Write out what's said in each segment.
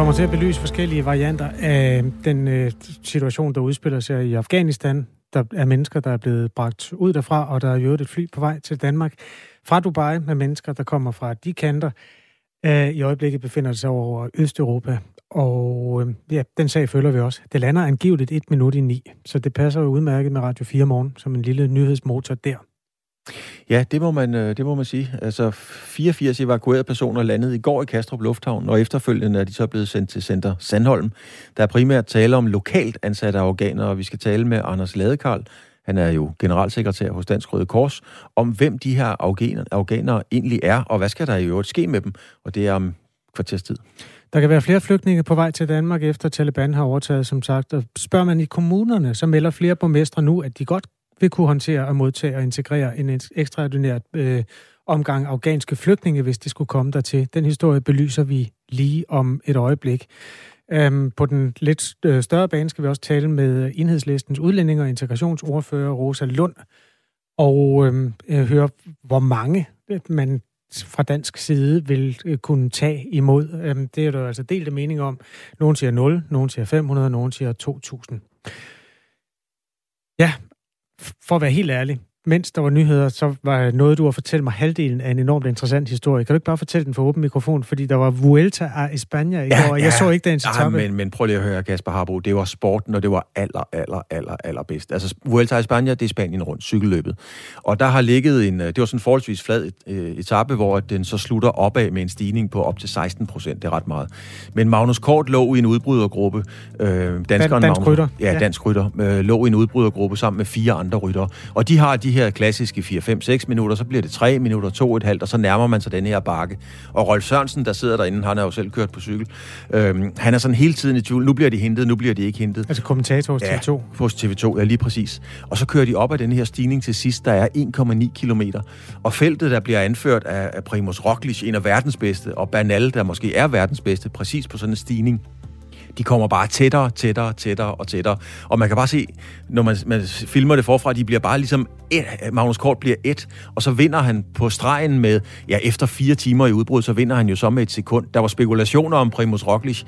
kommer til at belyse forskellige varianter af den situation, der udspiller sig i Afghanistan. Der er mennesker, der er blevet bragt ud derfra, og der er jo et fly på vej til Danmark fra Dubai med mennesker, der kommer fra de kanter. I øjeblikket befinder det sig over Østeuropa, og ja, den sag følger vi også. Det lander angiveligt 8:51, så det passer jo udmærket med Radio 4 morgen som en lille nyhedsmotor der. Ja, det må man sige. Altså, 84 evakuerede personer landede i går i Kastrup Lufthavn, og efterfølgende er de så blevet sendt til Center Sandholm. Der er primært tale om lokalt ansatte afghanere, og vi skal tale med Anders Ladekarl, han er jo generalsekretær hos Dansk Røde Kors, om hvem de her afghanere egentlig er, og hvad skal der i øvrigt ske med dem, og det er om kvarterstid. Der kan være flere flygtninge på vej til Danmark, efter Taliban har overtaget, som sagt. Og spørger man i kommunerne, så melder flere borgmestre nu, at de godt vil kunne håndtere og modtage og integrere en ekstraordinært omgang afghanske flygtninge, hvis det skulle komme dertil. Den historie belyser vi lige om et øjeblik. På den lidt større bane skal vi også tale med Enhedslistens udlændinge- og integrationsordfører Rosa Lund, og høre, hvor mange man fra dansk side vil kunne tage imod. Det er der altså delte mening om. Nogen siger 0, nogen siger 500, nogen siger 2.000. Ja, for at være helt ærlig, mens der var nyheder, så var noget, du har fortalt mig halvdelen af en enormt interessant historie. Kan du ikke bare fortælle den for åben mikrofon? Fordi der var Vuelta a España i går, og jeg så ikke dagens etape. Men prøv lige at høre, Kasper Harbro. Det var sporten, og det var aller bedst. Altså, Vuelta a España, det er Spanien rundt, cykelløbet. Og der har ligget det var sådan en forholdsvis flad etape, hvor den så slutter opad med en stigning på op til 16%. Det er ret meget. Men Magnus Cort lå i en udbrydergruppe. Dansk rytter. Lå i en udbrydergruppe sammen med 4 andre ryttere. Og de har de her klassiske 4-5-6 minutter, så bliver det 3 minutter, 2,5, og så nærmer man sig den her bakke. Og Rolf Sørensen, der sidder derinde, han har jo selv kørt på cykel, han er sådan hele tiden i tvivl. Nu bliver de hentet, nu bliver de ikke hentet. Altså kommentator hos TV2? Ja, hos TV2, ja, lige præcis. Og så kører de op ad den her stigning til sidst, der er 1,9 kilometer. Og feltet, der bliver anført af Primož Roglič, en af verdens bedste, og Bernal, der måske er verdens bedste, præcis på sådan en stigning. De kommer bare tættere. Og man kan bare se, når man filmer det forfra, de bliver bare ligesom et. Magnus Cort bliver et, og så vinder han på stregen med, ja, efter 4 timer i udbrud, så vinder han jo så med 1 sekund. Der var spekulationer om Primož Roglič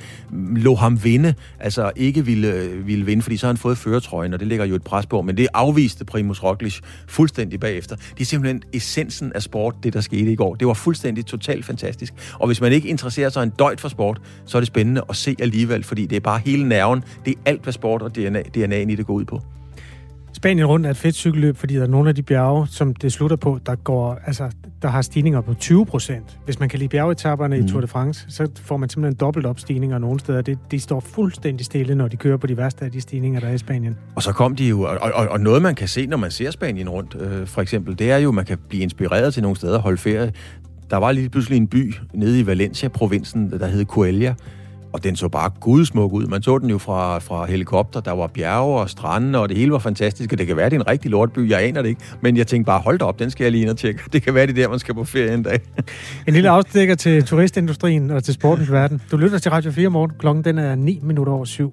lå ham vinde, altså ikke ville vinde, fordi så har han fået førertrøjen, og det ligger jo et pres på, men det afviste Primož Roglič fuldstændig bagefter. Det er simpelthen essensen af sport, det der skete i går. Det var fuldstændig totalt fantastisk, og hvis man ikke interesserer sig en døjt for sport, så er det spændende at se alligevel, fordi det er bare hele nerven. Det er alt, hvad sport og DNA'en i det går ud på. Spanien rundt er et fedt cykelløb, fordi der er nogle af de bjerge, som det slutter på, der har stigninger på 20%. Hvis man kan lide bjergetapperne i Tour de France, så får man simpelthen dobbelt op stigninger nogle steder. De står fuldstændig stille, når de kører på de værste af de stigninger, der er i Spanien. Og så kom de jo, og noget man kan se, når man ser Spanien rundt, for eksempel, det er jo, man kan blive inspireret til nogle steder og holde ferie. Der var lige pludselig en by nede i Valencia-provinsen, der hed Coelha, og den så bare gudsmuk ud. Man så den jo fra helikopter. Der var bjerge og strande, og det hele var fantastisk. Og det kan være, det er en rigtig lortby. Jeg aner det ikke. Men jeg tænkte bare, hold da op, den skal jeg lige ind og tjekke. Det kan være, det der, man skal på ferie en dag. En lille afstikker til turistindustrien og til sportens verden. Du lytter til Radio 4 morgen. Klokken den er 7:09.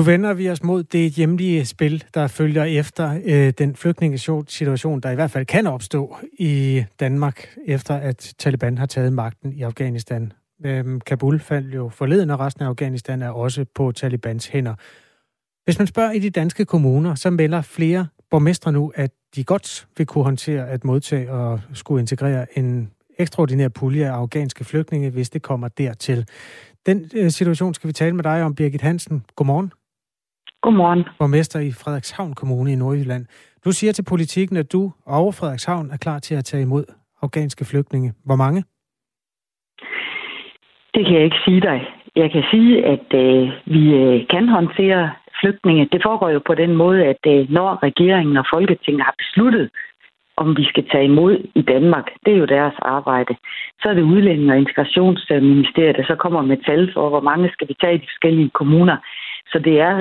Nu vender vi os mod det hjemlige spil, der følger efter den flygtningesituation, der i hvert fald kan opstå i Danmark, efter at Taliban har taget magten i Afghanistan. Kabul faldt jo forleden, og resten af Afghanistan er også på Talibans hænder. Hvis man spørger i de danske kommuner, så melder flere borgmestre nu, at de godt vil kunne håndtere at modtage og skulle integrere en ekstraordinær pulje af afghanske flygtninge, hvis det kommer dertil. Den situation skal vi tale med dig om, Birgit Hansen. Godmorgen. Godmorgen. Borgmester i Frederikshavn Kommune i Nordjylland. Du siger til Politikken, at du og Frederikshavn er klar til at tage imod afghanske flygtninge. Hvor mange? Det kan jeg ikke sige dig. Jeg kan sige, at vi kan håndtere flygtninge. Det foregår jo på den måde, at når regeringen og Folketinget har besluttet, om vi skal tage imod i Danmark, det er jo deres arbejde. Så er det Udlændinge- og Integrationsministeriet, der så kommer med tal for, hvor mange skal vi tage i de forskellige kommuner. Så det er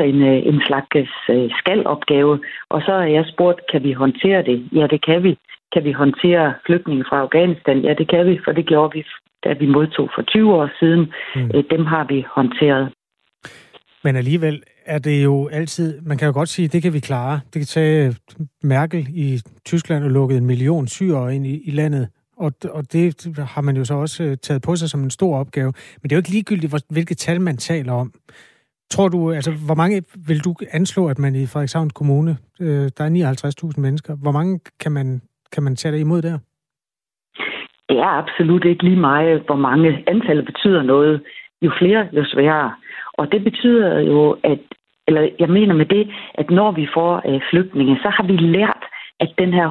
en slags skal-opgave. Og så har jeg spurgt, kan vi håndtere det? Ja, det kan vi. Kan vi håndtere flygtninge fra Afghanistan? Ja, det kan vi, for det gjorde vi, da vi modtog for 20 år siden. Dem har vi håndteret. Men alligevel er det jo altid, man kan jo godt sige, det kan vi klare. Det kan tage Merkel i Tyskland og lukke 1 million syrere ind i landet. Og det har man jo så også taget på sig som en stor opgave. Men det er jo ikke ligegyldigt, hvilke tal man taler om. Tror du, altså hvor mange vil du anslå, at man i Frederikshavn Kommune, der er 59.000 mennesker, hvor mange kan man tage imod der? Det er absolut ikke lige meget, hvor mange antallet betyder noget. Jo flere, jo sværere. Og det betyder jo, jeg mener med det, at når vi får flygtninge, så har vi lært, at den her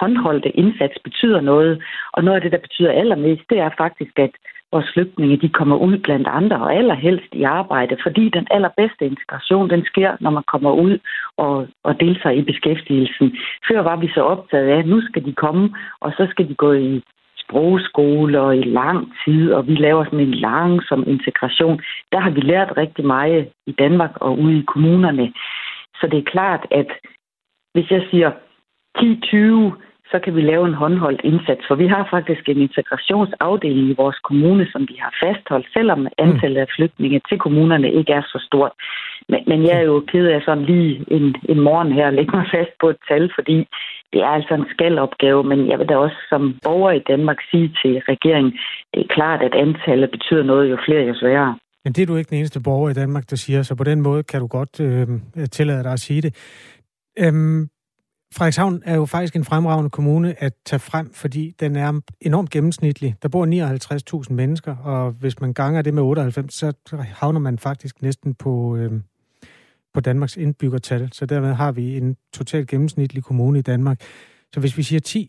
håndholdte indsats betyder noget. Og noget af det, der betyder allermest, det er faktisk, at vores flygtninge, de kommer ud blandt andre, og allerhelst i arbejde, fordi den allerbedste integration, den sker, når man kommer ud og deltager i beskæftigelsen. Før var vi så optaget af, at nu skal de komme, og så skal de gå i sprogskoler i lang tid, og vi laver sådan en langsom integration. Der har vi lært rigtig meget i Danmark og ude i kommunerne. Så det er klart, at hvis jeg siger 10-20, så kan vi lave en håndholdt indsats, for vi har faktisk en integrationsafdeling i vores kommune, som vi har fastholdt, selvom antallet af flygtninge til kommunerne ikke er så stort. Men jeg er jo ked af sådan lige en morgen her og lægge mig fast på et tal, fordi det er altså en skalopgave, men jeg vil da også som borger i Danmark sige til regeringen, det er klart, at antallet betyder noget, jo flere, jo sværere. Men det er du ikke den eneste borger i Danmark, der siger, så på den måde kan du godt tillade dig at sige det. Frederikshavn er jo faktisk en fremragende kommune at tage frem, fordi den er enormt gennemsnitlig. Der bor 59.000 mennesker, og hvis man ganger det med 98, så havner man faktisk næsten på Danmarks indbyggertal. Så dermed har vi en totalt gennemsnitlig kommune i Danmark. Så hvis vi siger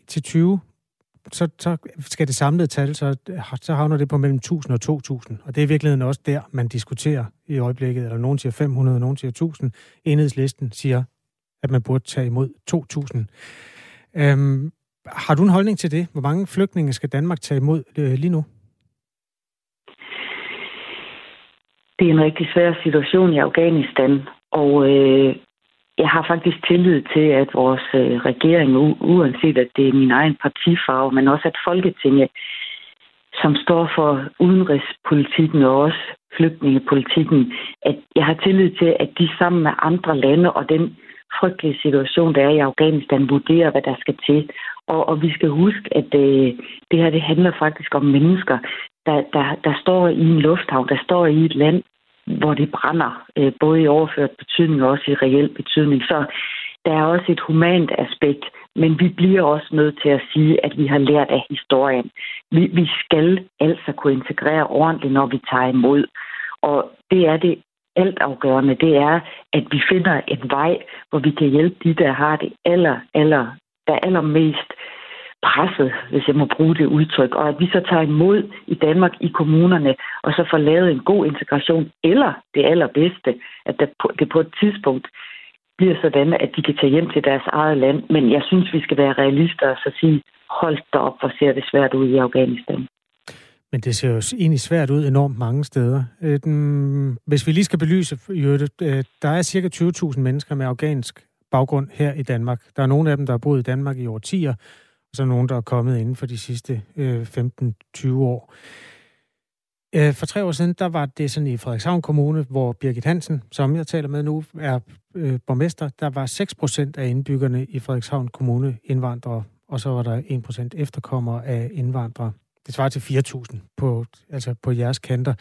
10-20, så skal det samlede tal, så havner det på mellem 1.000 og 2.000. Og det er i virkeligheden også der, man diskuterer i øjeblikket. Eller nogen siger 500, nogen siger 1.000. Enhedslisten siger, at man burde tage imod 2.000. Har du en holdning til det? Hvor mange flygtninge skal Danmark tage imod lige nu? Det er en rigtig svær situation i Afghanistan, og jeg har faktisk tillid til, at vores regering, uanset at det er min egen partifarve, men også at Folketinget, som står for udenrigspolitikken og også flygtningepolitikken, at jeg har tillid til, at de sammen med andre lande og den frygtelige situation, der er i Afghanistan, vurderer, hvad der skal til. Og vi skal huske, at det her, det handler faktisk om mennesker, der står i en lufthavn, der står i et land, hvor det brænder, både i overført betydning og også i reel betydning. Så der er også et humant aspekt, men vi bliver også nødt til at sige, at vi har lært af historien. Vi skal altså kunne integrere ordentligt, når vi tager imod. Og det er det altafgørende, det er, at vi finder en vej, hvor vi kan hjælpe de, der har det der er allermest presset, hvis jeg må bruge det udtryk, og at vi så tager imod i Danmark i kommunerne, og så får lavet en god integration, eller det allerbedste, at det på et tidspunkt bliver sådan, at de kan tage hjem til deres eget land. Men jeg synes, vi skal være realister og så sige, hold da op, hvor ser det svært ud i Afghanistan. Men det ser jo egentlig svært ud enormt mange steder. Hvis vi lige skal belyse, der er cirka 20.000 mennesker med afghansk baggrund her i Danmark. Der er nogle af dem, der har boet i Danmark i årtier, og så er nogle, der er kommet inden for de sidste 15-20 år. For 3 år siden, der var det sådan i Frederikshavn Kommune, hvor Birgit Hansen, som jeg taler med nu, er borgmester. Der var 6% af indbyggerne i Frederikshavn Kommune indvandrere, og så var der 1% efterkommere af indvandrere. Det svarer til 4.000 på jeres kanter.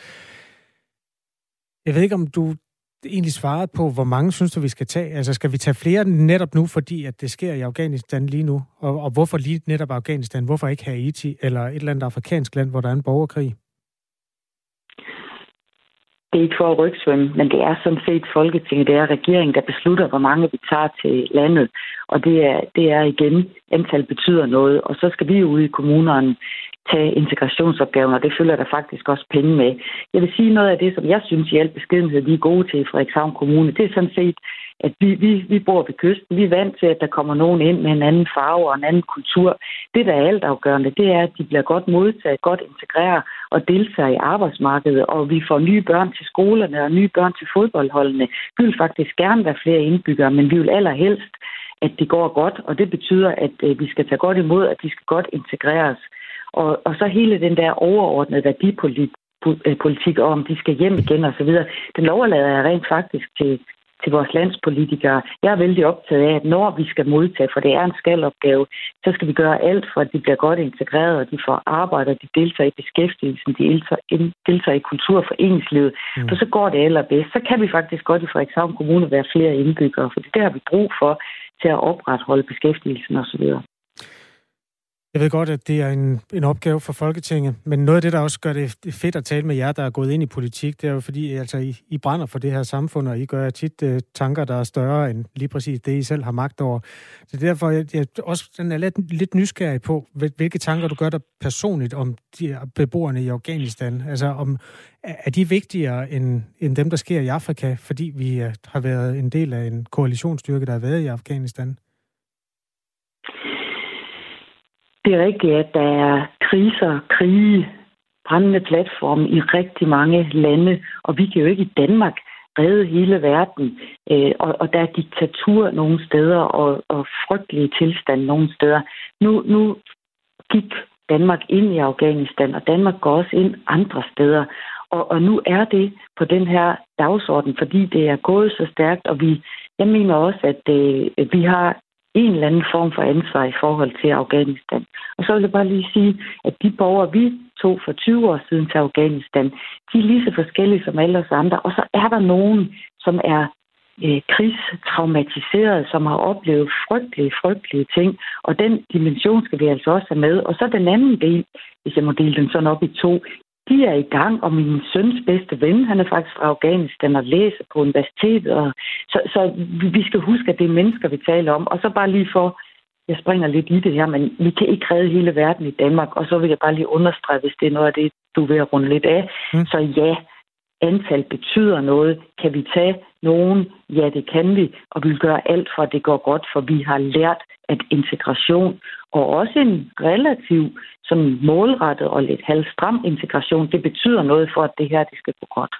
Jeg ved ikke, om du egentlig svarede på, hvor mange synes du, vi skal tage? Altså, skal vi tage flere netop nu, fordi at det sker i Afghanistan lige nu? Og hvorfor lige netop Afghanistan? Hvorfor ikke Haiti eller et eller andet afrikansk land, hvor der er en borgerkrig? Det er ikke for at rygsvømme, men det er sådan set Folketinget, det er regeringen, der beslutter, hvor mange vi tager til landet. Og det er igen, antal betyder noget. Og så skal vi jo ude i kommunerne tage integrationsopgaven, og det følger der faktisk også penge med. Jeg vil sige noget af det, som jeg synes i al beskedenhed, vi er gode til i Frederikshavn Kommune. Det er sådan set, at vi bor ved kysten. Vi er vant til, at der kommer nogen ind med en anden farve og en anden kultur. Det, der er altafgørende, det er, at de bliver godt modtaget, godt integreret og deltager i arbejdsmarkedet, og vi får nye børn til skolerne og nye børn til fodboldholdene. Vi vil faktisk gerne være flere indbyggere, men vi vil allerhelst, at det går godt, og det betyder, at vi skal tage godt imod, at de skal godt integreres. Og så hele den der overordnede værdipolitik om, de skal hjem igen og så videre, den overlader jeg rent faktisk til til vores landspolitikere. Jeg er vældig optaget af, at når vi skal modtage, for det er en skalopgave, så skal vi gøre alt for, at de bliver godt integreret, og de får arbejde, og de deltager i beskæftigelsen, de deltager i kultur- og foreningslivet. For så går det allerbedst. Så kan vi faktisk godt i Frederikshavn Kommune være flere indbyggere, for det har vi brug for til at opretholde beskæftigelsen osv. Jeg ved godt, at det er en opgave for Folketinget, men noget af det, der også gør det fedt at tale med jer, der er gået ind i politik, det er jo fordi, altså, I brænder for det her samfund, og I gør tit tanker, der er større end lige præcis det, I selv har magt over. Så derfor jeg også, den er lidt nysgerrig på, hvilke tanker du gør dig personligt om de beboerne i Afghanistan. Altså, er de vigtigere end dem, der sker i Afrika, fordi vi har været en del af en koalitionsstyrke, der har været i Afghanistan? Det er rigtigt, at der er kriser, krige, brændende platforme i rigtig mange lande, og vi kan jo ikke i Danmark redde hele verden. Og der er diktatur nogle steder og frygtelige tilstande nogle steder. Nu gik Danmark ind i Afghanistan, og Danmark går også ind andre steder. Og nu er det på den her dagsorden, fordi det er gået så stærkt, og jeg mener også, at vi har en eller anden form for ansvar i forhold til Afghanistan. Og så vil jeg bare lige sige, at de borgere, vi tog for 20 år siden til Afghanistan, de er lige så forskellige som alle os andre. Og så er der nogen, som er krigstraumatiseret, som har oplevet frygtelige ting. Og den dimension skal vi altså også have med. Og så den anden del, hvis jeg må dele den sådan op i to, de er i gang, og min søns bedste ven, han er faktisk fra Afghanistan og læser på universitetet. Og så vi skal huske, at det er mennesker, vi taler om. Og så bare lige jeg springer lidt i det her, men vi kan ikke redde hele verden i Danmark. Og så vil jeg bare lige understrege, hvis det er noget af det, du vil runde lidt af. Så ja, antal betyder noget. Kan vi tage nogen? Ja, det kan vi. Og vi vil gøre alt for, at det går godt, for vi har lært, at integration og også en relativ som målrettet og lidt halvstram integration, det betyder noget for, at det her, det skal gå godt.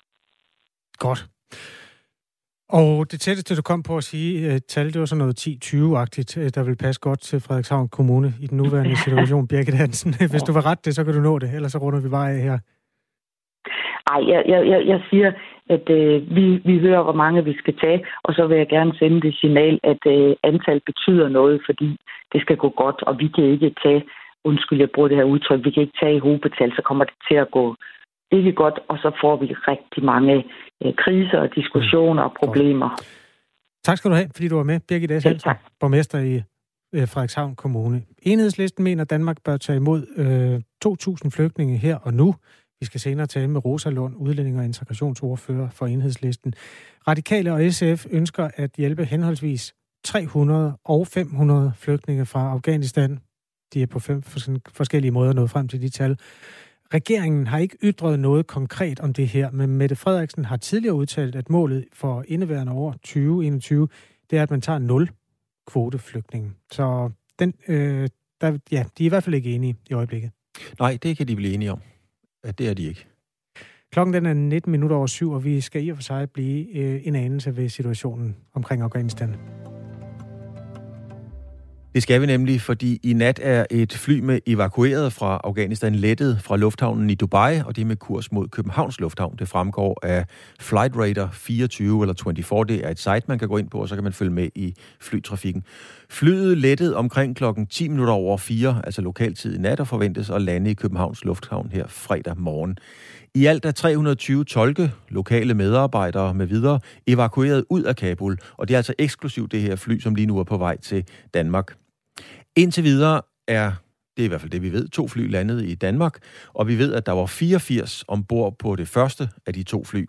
Godt. Og det tætteste, du kom på at sige, tal, det var sådan noget 10-20-agtigt, der vil passe godt til Frederikshavn Kommune i den nuværende situation, Birgit Hansen. Hvis du var ret det, så kan du nå det, ellers så runder vi bare af her. Ej, jeg siger, at vi hører, hvor mange vi skal tage, og så vil jeg gerne sende det signal, at antal betyder noget, fordi det skal gå godt, og vi kan ikke tage, undskyld, jeg bruger det her udtryk, vi kan ikke tage i hovedbetal, så kommer det til at gå ikke godt, og så får vi rigtig mange kriser og diskussioner og problemer. Tak skal du have, fordi du var med, Birgit Hansen, borgmester i Frederikshavn Kommune. Enhedslisten mener, at Danmark bør tage imod 2.000 flygtninge her og nu. Vi skal senere tale med Rosa Lund, udlænding og integrationsordfører for Enhedslisten. Radikale og SF ønsker at hjælpe henholdsvis 300 og 500 flygtninge fra Afghanistan. De er på 5 forskellige måder nået frem til de tal. Regeringen har ikke ytret noget konkret om det her, men Mette Frederiksen har tidligere udtalt, at målet for indeværende år 2021, det er, at man tager 0 kvoteflygtninge. Så de er i hvert fald ikke enige i øjeblikket. Nej, det kan de blive enige om. Det er de ikke. Klokken den er 19:07, og vi skal i og for sig blive en anelse ved situationen omkring Afghanistan. Det skal vi nemlig, fordi i nat er et fly med evakuerede fra Afghanistan lettet fra lufthavnen i Dubai, og det er med kurs mod Københavns Lufthavn. Det fremgår af Flightradar24, det er et site, man kan gå ind på, og så kan man følge med i flytrafikken. Flyet lettede omkring klokken 4:10, altså lokaltid i nat, og forventes at lande i Københavns Lufthavn her fredag morgen. I alt er 320 tolke, lokale medarbejdere med videre, evakueret ud af Kabul, og det er altså eksklusivt det her fly, som lige nu er på vej til Danmark. Indtil videre er, det er i hvert fald det vi ved, 2 fly landede i Danmark, og vi ved, at der var 84 ombord på det første af de 2 fly.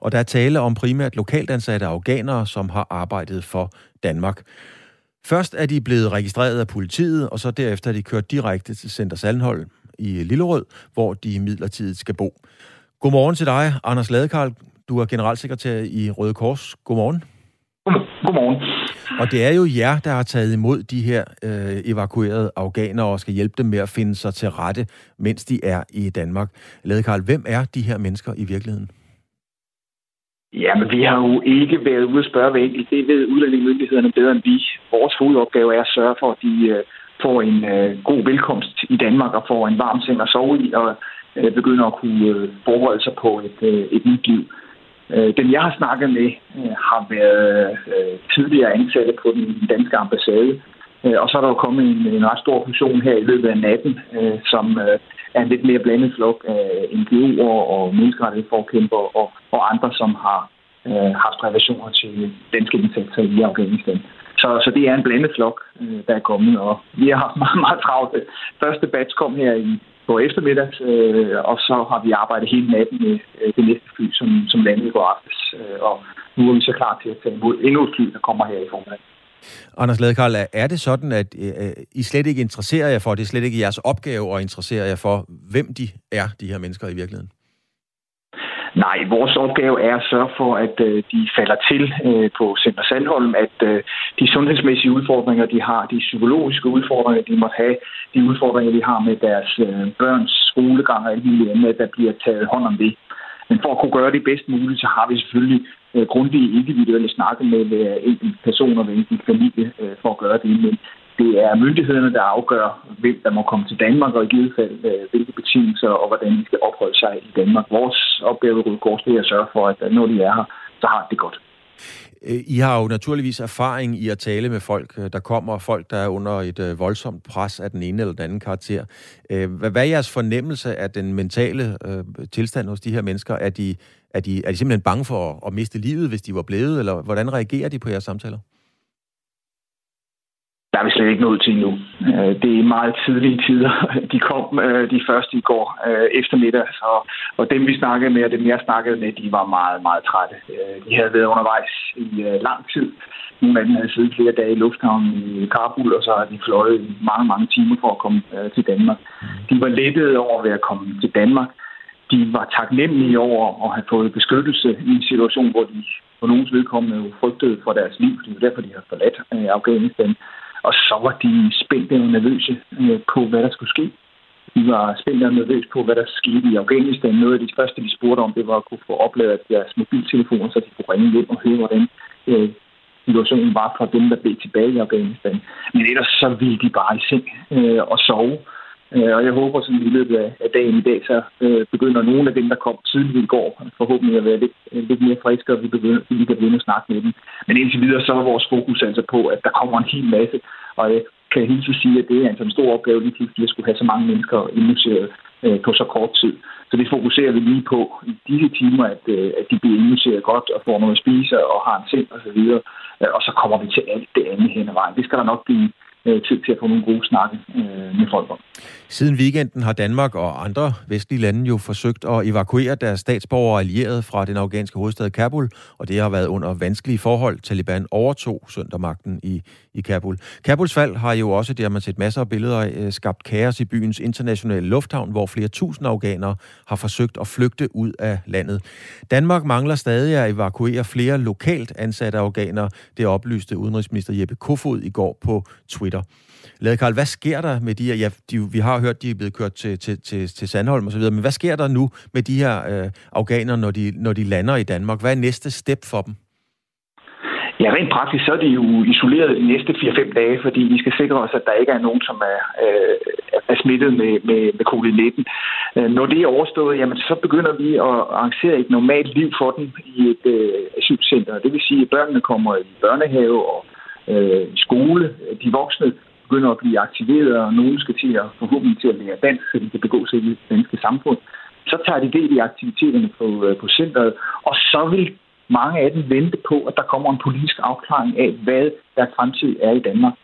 Og der er tale om primært lokalt ansatte afghanere, som har arbejdet for Danmark. Først er de blevet registreret af politiet, og så derefter er de kørt direkte til Center Sandholm i Lillerød, hvor de midlertidigt skal bo. Godmorgen til dig, Anders Ladekarl. Du er generalsekretær i Røde Kors. Godmorgen. Godmorgen. Og det er jo jer, der har taget imod de her evakuerede afghanere og skal hjælpe dem med at finde sig til rette, mens de er i Danmark. Ladekarl, hvem er de her mennesker i virkeligheden? Jamen, vi har jo ikke været ude at spørge ved enkelt. Det ved udlændingemyndighederne bedre end vi. Vores hovedopgave er at sørge for, at de får en god velkomst i Danmark og får en varm seng at sove i og begynder at kunne forberede sig på et nyt liv. Dem, jeg har snakket med, har været tidligere ansatte på den danske ambassade. Og så er der jo kommet en ret stor fusion her i løbet af natten, som er en lidt mere blandet flok af NGO'er og menneskerettighedsforkæmper og andre, som har haft relationer til danske indsatser i Afghanistan. Så det er en blandet flok, der er kommet, og vi har haft meget, meget travlt. Første batch kom her på eftermiddag, og så har vi arbejdet hele natten med det næste fly, som landede i går aftes. Og nu er vi så klar til at tage imod endnu et fly, der kommer her i formiddag. Anders Ladekarl, er det sådan, at I slet ikke interesserer jer for, det er slet ikke jeres opgave at interessere jer for, hvem de er, de her mennesker i virkeligheden? Nej, vores opgave er at sørge for, at de falder til på Center Sandholm, at de sundhedsmæssige udfordringer, de har, de psykologiske udfordringer, de måtte have, de udfordringer, de har med deres børns skolegang og alt muligt andet, der bliver taget hånd om det. Men for at kunne gøre det bedst muligt, så har vi selvfølgelig grundige individuelle snakke med enkelte personer, med enkelte familie for at gøre det. Men det er myndighederne, der afgør, hvem der må komme til Danmark, og i givet fald hvilke betingelser og hvordan de skal opholde sig i Danmark. Vores opgave i Røde Kors er at sørge for, at når de er her, så har det godt. I har jo naturligvis erfaring i at tale med folk, der kommer, folk, der er under et voldsomt pres af den ene eller den anden karakter. Hvad er jeres fornemmelse af den mentale tilstand hos de her mennesker? Er de simpelthen bange for at miste livet, hvis de var blevet, eller hvordan reagerer de på jeres samtaler? Der er vi slet ikke nået til endnu. Det er meget tidlige tider. De kom de første i går eftermiddag, og dem vi snakkede med, og dem jeg snakkede med, de var meget, meget trætte. De havde været undervejs i lang tid. Nogle af dem havde siddet flere dage i lufthavnen i Kabul, og så har de fløjet mange, mange timer for at komme til Danmark. De var lettede over ved at komme til Danmark. De var taknemmelige over at have fået beskyttelse i en situation, hvor de på nogens vedkommende frygtede for deres liv. Det er derfor, de har forladt Afghanistan. Og så var de spændte og nervøse på, hvad der skulle ske. De var spændte og nervøse på, hvad der skete i Afghanistan. Noget af de første, de spurgte om, det var at kunne få opladet deres mobiltelefoner, så de kunne ringe hjem og høre, hvordan situationen var fra dem, der blev tilbage i Afghanistan. Men ellers så ville de bare i seng og sove. Og jeg håber, at i løbet af dagen i dag, så begynder nogle af dem, der kom tidligt i går, forhåbentlig at være lidt mere friske, og vi kan begynde at snakke med dem. Men indtil videre, så er vores fokus altså på, at der kommer en hel masse. Og jeg kan helt så sige, at det er altså en stor opgave lige pludselig at skulle have så mange mennesker indlogeret på så kort tid. Så det fokuserer vi lige på i disse timer, at de bliver indlogeret godt og får noget at spise og har en seng osv. Og så kommer vi til alt det andet hen ad vejen. Det skal der nok blive tid til at få nogle gode snakke med folk om. Siden weekenden har Danmark og andre vestlige lande jo forsøgt at evakuere deres statsborgere og allierede fra den afghanske hovedstad Kabul, og det har været under vanskelige forhold. Taliban overtog søndag magten i Kabul. Kabuls fald har jo også, det har man set masser af billeder af, skabt kaos i byens internationale lufthavn, hvor flere tusind afghanere har forsøgt at flygte ud af landet. Danmark mangler stadig at evakuere flere lokalt ansatte afghanere, det oplyste udenrigsminister Jeppe Kofod i går på Twitter. Ladekarl, hvad sker der med de her... Ja, vi har hørt, de er blevet kørt til Sandholm og så videre, men hvad sker der nu med de her afghanere, når de lander i Danmark? Hvad er næste step for dem? Ja, rent praktisk, så er de jo isoleret de næste 4-5 dage, fordi vi skal sikre os, at der ikke er nogen, som er smittet med covid-19. Når det er overstået, jamen, så begynder vi at arrangere et normalt liv for dem i et asylcenter. Det vil sige, at børnene kommer i børnehave og i skole. De voksne begynder at blive aktiveret, og nogen skal forhåbentlig til at lære dansk, så de kan begå sig i det danske samfund. Så tager de del i aktiviteterne på centret, og så vil mange af dem vente på, at der kommer en politisk afklaring af, hvad deres fremtid er i Danmark.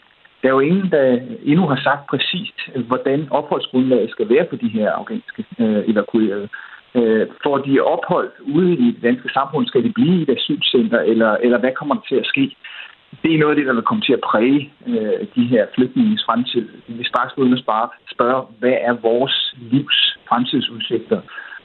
Der er jo ingen, der endnu har sagt præcist, hvordan opholdsgrundlaget skal være for de her afghanske evakuerede. For de ophold ude i det danske samfund, skal de blive i et asylcenter, eller hvad kommer der til at ske? Det er noget af det, der vil komme til at præge de her flygtninges fremtid. Vi vil straks begynde at spørge, hvad er vores livs fremtidsudsigter?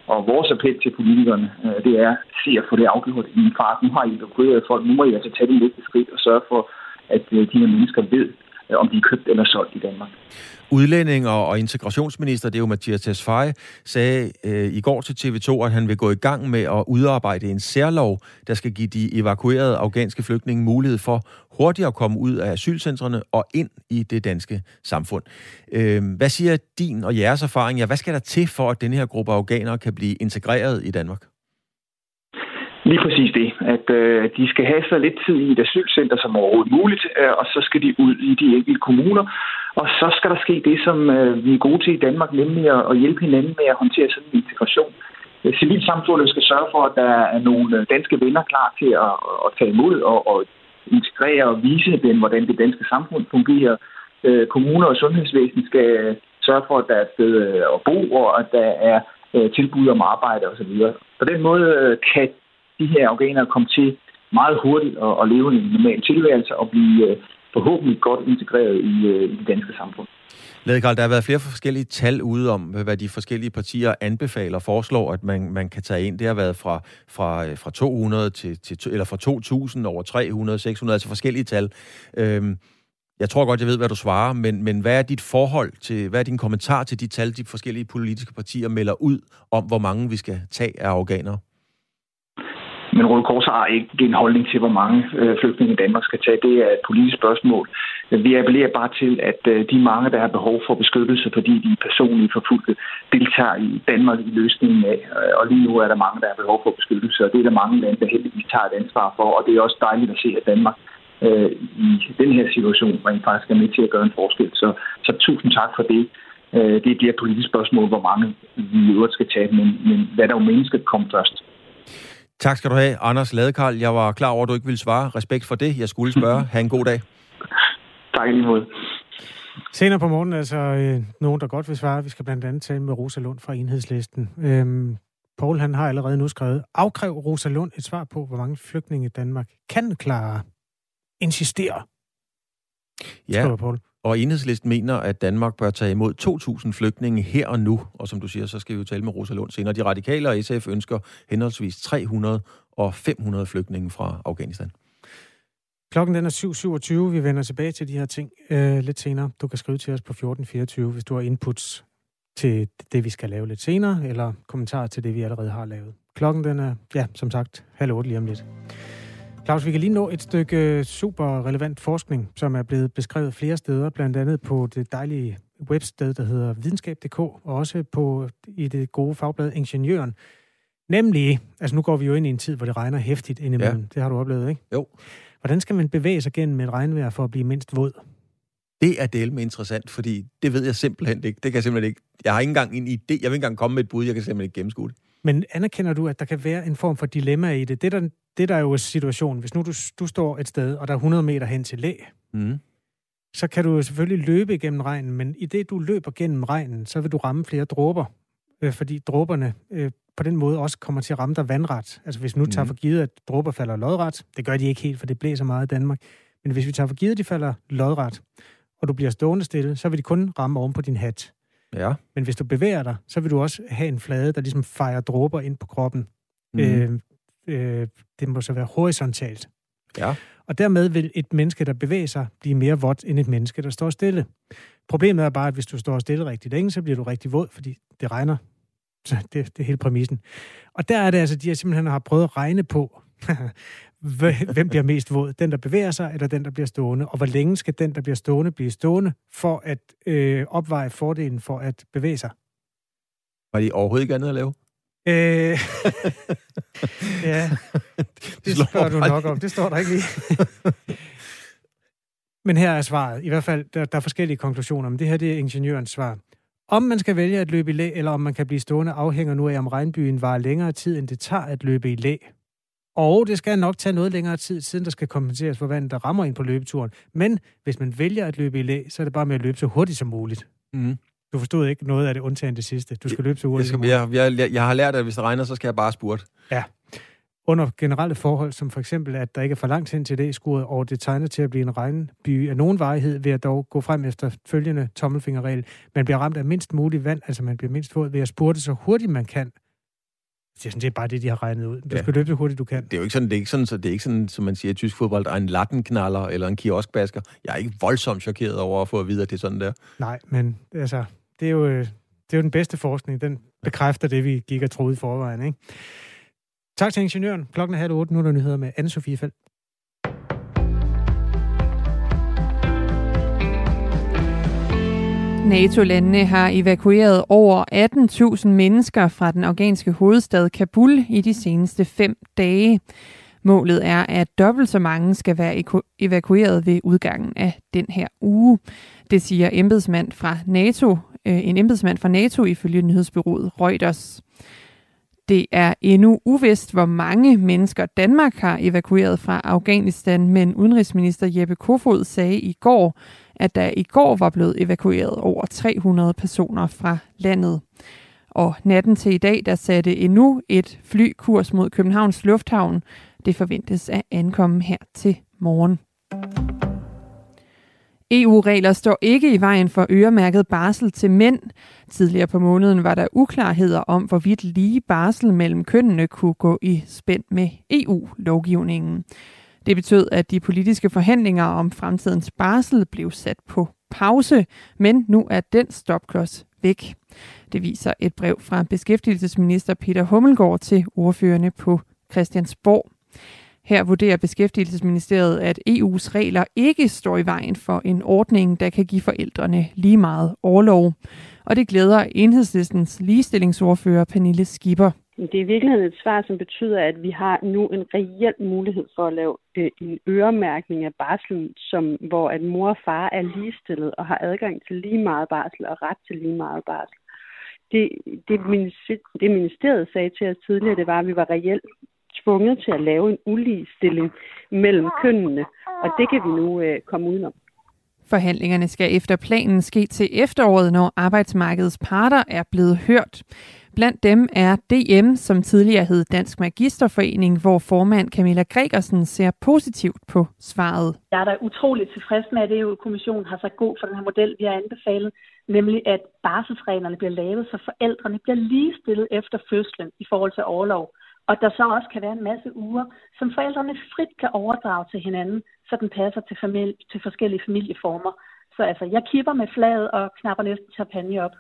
Og vores appel til politikerne, det er, se at få det afgjort i en fart. Nu har I evakueret folk, nu må I altså tage det lidt skridt og sørge for, at de her mennesker ved, om de er købt eller solgt i Danmark. Udlænding og integrationsminister, det er jo Mattias Tesfaye, sagde i går til TV2, at han vil gå i gang med at udarbejde en særlov, der skal give de evakuerede afghanske flygtninge mulighed for hurtigt at komme ud af asylcentrene og ind i det danske samfund. Hvad siger din og jeres erfaring? Ja, hvad skal der til for, at denne her gruppe afghanere kan blive integreret i Danmark? Lige præcis det, at de skal have så lidt tid i et asylcenter som overhovedet muligt, og så skal de ud i de enkelte kommuner, og så skal der ske det, som vi er gode til i Danmark, nemlig at hjælpe hinanden med at håndtere sådan en integration. Civilsamfundet skal sørge for, at der er nogle danske venner klar til at tage imod og integrere og vise dem, hvordan det danske samfund fungerer. Kommuner og sundhedsvæsen skal sørge for, at der er et sted at bo, og at der er tilbud om arbejde osv. På den måde kan de her afghanere komme til meget hurtigt at leve en normal tilværelse og blive forhåbentlig godt integreret i det danske samfund. Ladekarl, der har været flere forskellige tal ude om, hvad de forskellige partier anbefaler og foreslår, at man kan tage ind. Det har været fra 200 til eller fra 2.000 over 300, 600, altså forskellige tal. Jeg tror godt, jeg ved, hvad du svarer, men hvad er dit forhold til, hvad er din kommentar til de tal, de forskellige politiske partier melder ud om, hvor mange vi skal tage af afghanere? Men Røde Kors har ikke en holdning til, hvor mange flygtninge Danmark skal tage. Det er et politisk spørgsmål. Vi appellerer bare til, at de mange, der har behov for beskyttelse, fordi de er personligt forfulgte, deltager i Danmark i løsningen af. Og lige nu er der mange, der har behov for beskyttelse, og det er der mange lande, der heldigvis tager et ansvar for. Og det er også dejligt at se, at Danmark i den her situation rent faktisk er med til at gøre en forskel. Så tusind tak for det. Det er et politisk spørgsmål, hvor mange vi i øvrigt skal tage, men hvad der jo mennesket kom først. Tak skal du have, Anders Ladekarl. Jeg var klar over, at du ikke ville svare. Respekt for det. Jeg skulle spørge. Ha' en god dag. Tak lige måde. Senere på morgenen altså nogen, der godt vil svare. Vi skal blandt andet tale med Rosa Lund fra Enhedslisten. Poul, han har allerede nu skrevet, afkræv Rosa Lund et svar på, hvor mange flygtninge Danmark kan klare. Insisterer. Ja, Poul. Og Enhedslisten mener, at Danmark bør tage imod 2.000 flygtninge her og nu. Og som du siger, så skal vi jo tale med Rosa Lund senere. De radikale og SF ønsker henholdsvis 300 og 500 flygtninge fra Afghanistan. Klokken den er 7.27. Vi vender tilbage til de her ting lidt senere. Du kan skrive til os på 14.24, hvis du har inputs til det, vi skal lave lidt senere, eller kommentarer til det, vi allerede har lavet. Klokken den er, som sagt, 7:30 lige om lidt. Claus, vi kan lige nå et stykke super relevant forskning, som er blevet beskrevet flere steder, blandt andet på det dejlige websted, der hedder videnskab.dk, og også i det gode fagblad Ingeniøren. Nemlig, altså nu går vi jo ind i en tid, hvor det regner heftigt indimellem. Ja. Det har du oplevet, ikke? Jo. Hvordan skal man bevæge sig gennem et regnvejr for at blive mindst våd? Det er delme interessant, fordi det ved jeg simpelthen ikke. Det kan jeg simpelthen ikke. Jeg har ikke engang en idé. Jeg vil ikke engang komme med et bud. Jeg kan simpelthen ikke gennemskue det. Men anerkender du, at der kan være en form for dilemma i det? Det der er jo situationen. Hvis nu du står et sted, og der er 100 meter hen til læ, så kan du jo selvfølgelig løbe igennem regnen, men i det, du løber gennem regnen, så vil du ramme flere dråber, fordi dråberne på den måde også kommer til at ramme dig vandret. Altså hvis nu tager for givet, at dråber falder lodret, det gør de ikke helt, for det blæser meget i Danmark, men hvis vi tager for givet, at de falder lodret, og du bliver stående stille, så vil de kun ramme oven på din hat. Ja. Men hvis du bevæger dig, så vil du også have en flade, der ligesom fejrer dråber ind på kroppen. Det må så være horisontalt. Ja. Og dermed vil et menneske, der bevæger sig, blive mere vådt end et menneske, der står stille. Problemet er bare, at hvis du står stille rigtig længe, så bliver du rigtig våd, fordi det regner. Så det er hele præmissen. Og der er det altså, de simpelthen har prøvet at regne på, hvem bliver mest våd? Den, der bevæger sig, eller den, der bliver stående? Og hvor længe skal den, der bliver stående, blive stående, for at opveje fordelen for at bevæge sig? Var de overhovedet ikke andet at lave? Ja, det spørger du nok om. Det står der ikke lige. Men her er svaret. I hvert fald, der er forskellige konklusioner, men det her det er Ingeniørens svar. Om man skal vælge at løbe i læ, eller om man kan blive stående, afhænger nu af, om regnbyen varer længere tid, end det tager at løbe i læ. Og det skal nok tage noget længere tid, siden der skal kompenseres for vand, der rammer ind på løbeturen. Men hvis man vælger at løbe i læ, så er det bare med at løbe så hurtigt som muligt. Mm. Du forstod ikke noget af det undtagen det sidste. Du skal løbe så hurtigt som muligt. Jeg har lært, at hvis det regner, så skal jeg bare spurte. Ja. Under generelle forhold, som for eksempel, at der ikke er for langt hen til det skuret, og det tegner til at blive en regnby af nogen varighed, ved at dog gå frem efter følgende tommelfingerregel. Man bliver ramt af mindst muligt vand, altså man bliver mindst våd ved at spurte så hurtigt man kan. Det er bare det, de har regnet ud. Du skal løbe så hurtigt, du kan. Det er jo ikke sådan, som man siger i tysk fodbold, der er en lattenknaller eller en kioskbasker. Jeg er ikke voldsomt chokeret over at få at vide, at det er sådan der. Nej, men altså, det er jo den bedste forskning. Den bekræfter det, vi gik og troede i forvejen, ikke? Tak til Ingeniøren. Klokken er 7:30. Nu er der nyheder med Anne-Sophie Feldt. NATO-landene har evakueret over 18.000 mennesker fra den afghanske hovedstad Kabul i de seneste 5 dage. Målet er, at dobbelt så mange skal være evakueret ved udgangen af den her uge. Det siger en embedsmand fra NATO ifølge nyhedsbureauet Reuters. Det er endnu uvist, hvor mange mennesker Danmark har evakueret fra Afghanistan, men udenrigsminister Jeppe Kofod sagde i går, at der i går var blevet evakueret over 300 personer fra landet. Og natten til i dag, der satte endnu et fly kurs mod Københavns Lufthavn. Det forventes at ankomme her til morgen. EU-regler står ikke i vejen for øremærket barsel til mænd. Tidligere på måneden var der uklarheder om, hvorvidt lige barsel mellem kønnene kunne gå i spænd med EU-lovgivningen. Det betød, at de politiske forhandlinger om fremtidens barsel blev sat på pause, men nu er den stopklods væk. Det viser et brev fra beskæftigelsesminister Peter Hummelgaard til ordførerne på Christiansborg. Her vurderer Beskæftigelsesministeriet, at EU's regler ikke står i vejen for en ordning, der kan give forældrene lige meget orlov. Og det glæder Enhedslistens ligestillingsordfører Pernille Skipper. Det er virkelig et svar, som betyder, at vi har nu en reel mulighed for at lave en øremærkning af barslen, hvor at mor og far er ligestillet og har adgang til lige meget barsel og ret til lige meget barsel. Det ministeriet sagde til os tidligere, det var, at vi var reelt tvunget til at lave en uligestilling mellem kønnene, og det kan vi nu komme udenom. Forhandlingerne skal efter planen ske til efteråret, når arbejdsmarkedets parter er blevet hørt. Blandt dem er DM, som tidligere hed Dansk Magisterforening, hvor formand Camilla Gregersen ser positivt på svaret. Jeg er da utroligt tilfreds med, at EU-kommissionen har sagt god for den her model, vi har anbefalet, nemlig at barselsreglerne bliver lavet, så forældrene bliver ligestillet efter fødslen i forhold til orlov. Og der så også kan være en masse uger, som forældrene frit kan overdrage til hinanden, så den passer til forskellige familieformer. Så altså, jeg kipper med flaget og knapper næsten champagne op.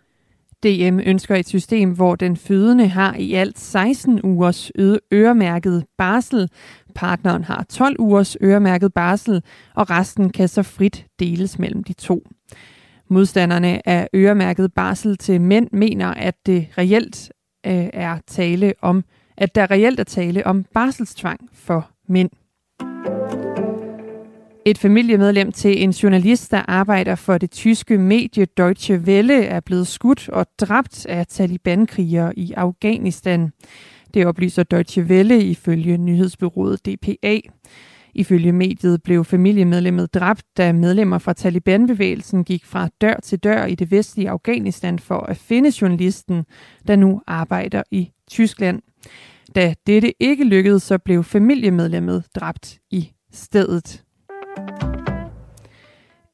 DM ønsker et system, hvor den fødende har i alt 16 ugers øremærket barsel. Partneren har 12 ugers øremærket barsel, og resten kan så frit deles mellem de to. Modstanderne af øremærket barsel til mænd mener, at det reelt er tale om at der reelt er tale om barselstvang for mænd. Et familiemedlem til en journalist, der arbejder for det tyske medie Deutsche Welle, er blevet skudt og dræbt af Taliban-krigere i Afghanistan. Det oplyser Deutsche Welle ifølge nyhedsbureauet DPA. Ifølge mediet blev familiemedlemmet dræbt, da medlemmer fra Taliban-bevægelsen gik fra dør til dør i det vestlige Afghanistan for at finde journalisten, der nu arbejder i Tyskland. Da dette ikke lykkedes, så blev familiemedlemmet dræbt i stedet.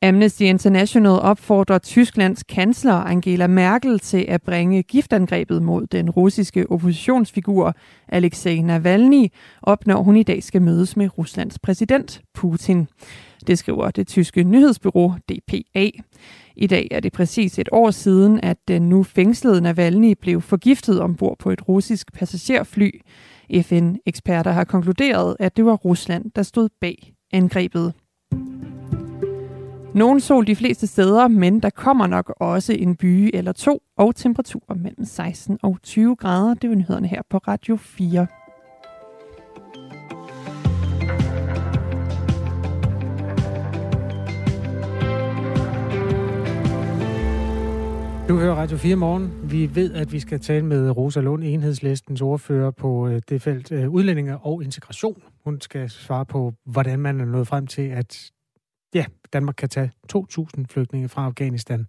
Amnesty International opfordrer Tysklands kansler Angela Merkel til at bringe giftangrebet mod den russiske oppositionsfigur Alexej Navalny op, når hun i dag skal mødes med Ruslands præsident Putin. Det skriver det tyske nyhedsbureau DPA. I dag er det præcis et år siden, at den nu fængslede Navalny blev forgiftet ombord på et russisk passagerfly. FN-eksperter har konkluderet, at det var Rusland, der stod bag angrebet. Nogen sol de fleste steder, men der kommer nok også en byge eller to, og temperaturer mellem 16 og 20 grader. Det er nyhederne her på Radio 4. Du hører Radio 4 morgen. Vi ved, at vi skal tale med Rosa Lund, Enhedslistens ordfører på det felt udlændinge og integration. Hun skal svare på, hvordan man er nået frem til, at Danmark kan tage 2.000 flygtninge fra Afghanistan.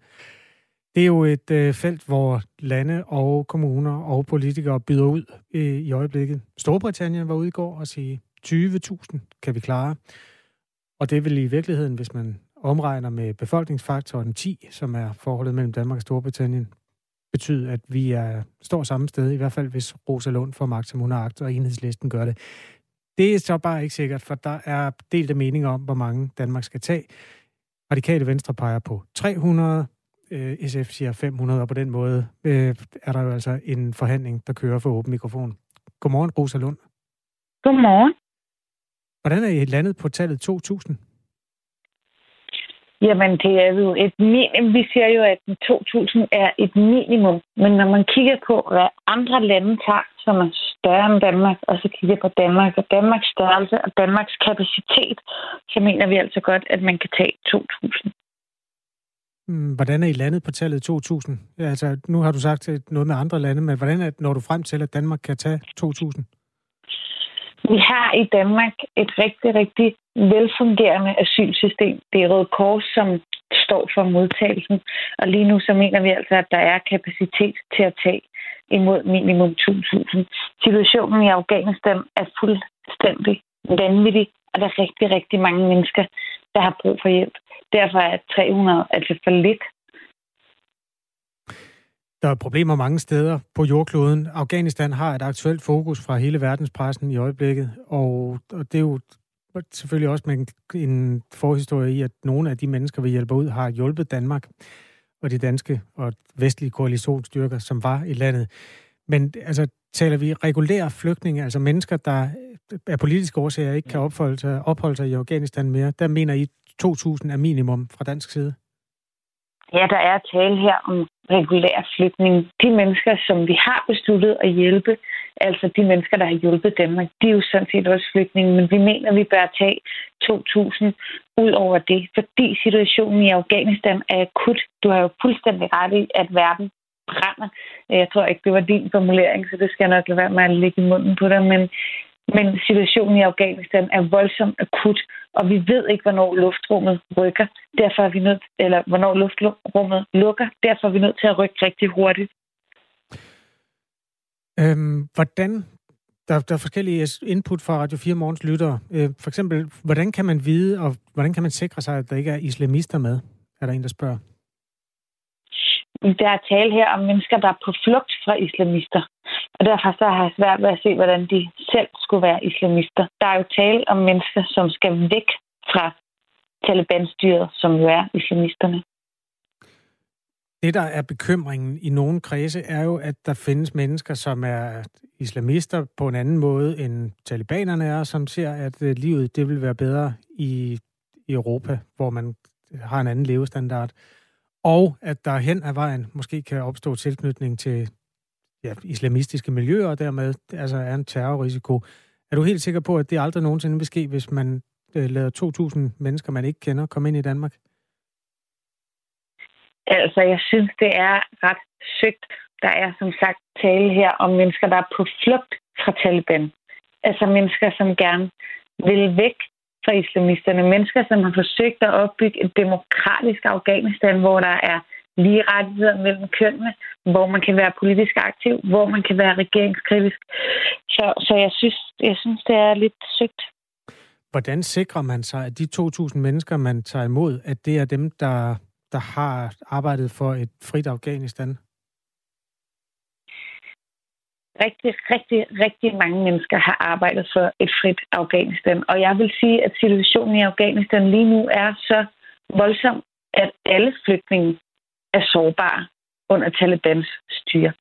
Det er jo et felt, hvor lande og kommuner og politikere byder ud i øjeblikket. Storbritannien var ude i går og sige, 20.000 kan vi klare. Og det vil i virkeligheden, hvis man omregner med befolkningsfaktoren 10, som er forholdet mellem Danmark og Storbritannien, betyder, at vi står samme sted, i hvert fald hvis Rosa Lund får magt, som hun har agt, og Enhedslisten gør det. Det er så bare ikke sikkert, for der er delte meninger om, hvor mange Danmark skal tage. Radikale Venstre peger på 300, SF siger 500, og på den måde er der jo altså en forhandling, der kører for åben mikrofon. Godmorgen, Rosa Lund. Godmorgen. Hvordan er I landet på tallet 2.000? Jamen, det er jo et minimum. Vi siger jo, at 2.000 er et minimum. Men når man kigger på, hvad andre lande tager, som er større end Danmark, og så kigger på Danmark og Danmarks størrelse og Danmarks kapacitet, så mener vi altså godt, at man kan tage 2.000. Hvordan er I landet på tallet 2.000? Altså, nu har du sagt noget med andre lande, men hvordan når du frem til, at Danmark kan tage 2.000? Vi har i Danmark et rigtig, rigtig velfungerende asylsystem. Det er Røde Kors, som står for modtagelsen. Og lige nu så mener vi altså, at der er kapacitet til at tage imod minimum 2.000. Situationen i Afghanistan er fuldstændig vanvittig, og der er rigtig, rigtig mange mennesker, der har brug for hjælp. Derfor er 300 altså for lidt. Der er problemer mange steder på jordkloden. Afghanistan har et aktuelt fokus fra hele verdenspressen i øjeblikket, og det er jo selvfølgelig også med en forhistorie i, at nogle af de mennesker, vi hjælper ud, har hjulpet Danmark og de danske og vestlige koalitionsstyrker, som var i landet. Men altså, taler vi regulære flygtninge, altså mennesker, der af politiske årsager ikke kan opholde sig i Afghanistan mere, der mener I 2.000 er minimum fra dansk side? Ja, der er tale her om regulær flygtning. De mennesker, som vi har besluttet at hjælpe, altså de mennesker, der har hjulpet Danmark, de er jo sådan set også flygtninge, men vi mener, at vi bør tage 2.000 ud over det, fordi situationen i Afghanistan er akut. Du har jo fuldstændig ret i, at verden brænder. Jeg tror ikke, det var din formulering, så det skal jeg nok lade være med at lægge i munden på dig, men situationen i Afghanistan er voldsomt akut, og vi ved ikke, hvornår luftrummet rykker. Derfor er vi hvornår luftrummet lukker. Derfor er vi nødt til at rykke rigtig hurtigt. Hvordan? Der er forskellige input fra Radio 4 Morgens lyttere. For eksempel, hvordan kan man vide, og hvordan kan man sikre sig, at der ikke er islamister med? Er der en, der spørger? Der er tale her om mennesker, der er på flugt fra islamister. Og derfor så har jeg svært ved at se, hvordan de selv skulle være islamister. Der er jo tale om mennesker, som skal væk fra Taliban-styret, som jo er islamisterne. Det, der er bekymringen i nogle kredse, er jo, at der findes mennesker, som er islamister på en anden måde end talibanerne er, som ser, at livet det vil være bedre i Europa, hvor man har en anden levestandard. Og at der hen ad vejen måske kan opstå tilknytning til islamistiske miljøer, og dermed altså er en terrorrisiko. Er du helt sikker på, at det aldrig nogensinde vil ske, hvis man lader 2.000 mennesker, man ikke kender, komme ind i Danmark? Altså, jeg synes, det er ret sygt. Der er som sagt tale her om mennesker, der er på flugt fra Taliban. Altså mennesker, som gerne vil væk fra islamisterne. Mennesker, som har forsøgt at opbygge et demokratisk Afghanistan, hvor der er lige rettigheder mellem kønnene, hvor man kan være politisk aktiv, hvor man kan være regeringskritisk. Så jeg synes, det er lidt sygt. Hvordan sikrer man sig, at de 2.000 mennesker, man tager imod, at det er dem, der har arbejdet for et frit Afghanistan? Rigtig, rigtig, rigtig mange mennesker har arbejdet for et frit Afghanistan. Og jeg vil sige, at situationen i Afghanistan lige nu er så voldsom, at alle flygtninge er sårbare under Talibans styre.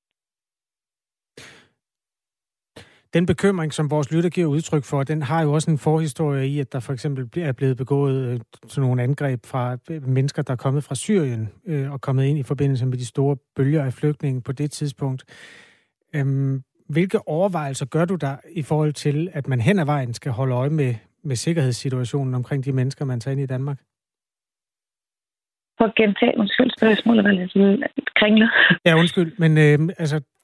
Den bekymring, som vores lytter giver udtryk for, den har jo også en forhistorie i, at der for eksempel er blevet begået sådan nogle angreb fra mennesker, der er kommet fra Syrien og kommet ind i forbindelse med de store bølger af flygtninge på det tidspunkt. Hvilke overvejelser gør du der i forhold til, at man hen ad vejen skal holde øje med sikkerhedssituationen omkring de mennesker, man tager ind i Danmark? For at gentage, undskyld, spørgsmålet var lidt kringlet. Ja, undskyld, men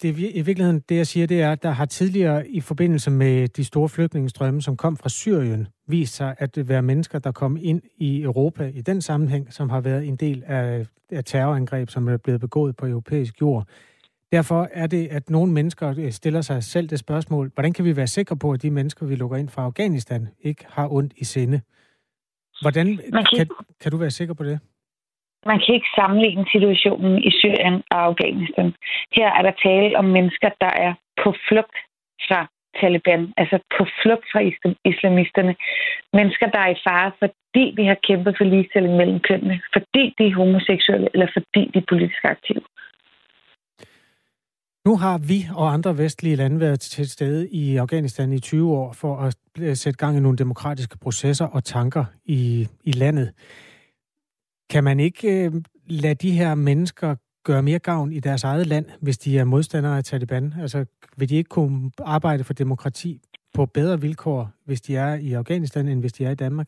det, i virkeligheden, det jeg siger, det er, at der har tidligere i forbindelse med de store flygtningestrømme, som kom fra Syrien, vist sig at være mennesker, der kom ind i Europa i den sammenhæng, som har været en del af terrorangreb, som er blevet begået på europæisk jord. Derfor er det, at nogle mennesker stiller sig selv det spørgsmål, hvordan kan vi være sikre på, at de mennesker, vi lukker ind fra Afghanistan, ikke har ondt i sinde? Hvordan kan du være sikker på det? Man kan ikke sammenligne situationen i Syrien og Afghanistan. Her er der tale om mennesker, der er på flugt fra Taliban, altså på flugt fra islamisterne. Mennesker, der er i fare, fordi de har kæmpet for ligestilling mellem kønnene, fordi de er homoseksuelle eller fordi de er politisk aktive. Nu har vi og andre vestlige lande været til stede i Afghanistan i 20 år for at sætte gang i nogle demokratiske processer og tanker i landet. Kan man ikke lade de her mennesker gøre mere gavn i deres eget land, hvis de er modstandere af Taliban? Altså, vil de ikke kunne arbejde for demokrati på bedre vilkår, hvis de er i Afghanistan, end hvis de er i Danmark?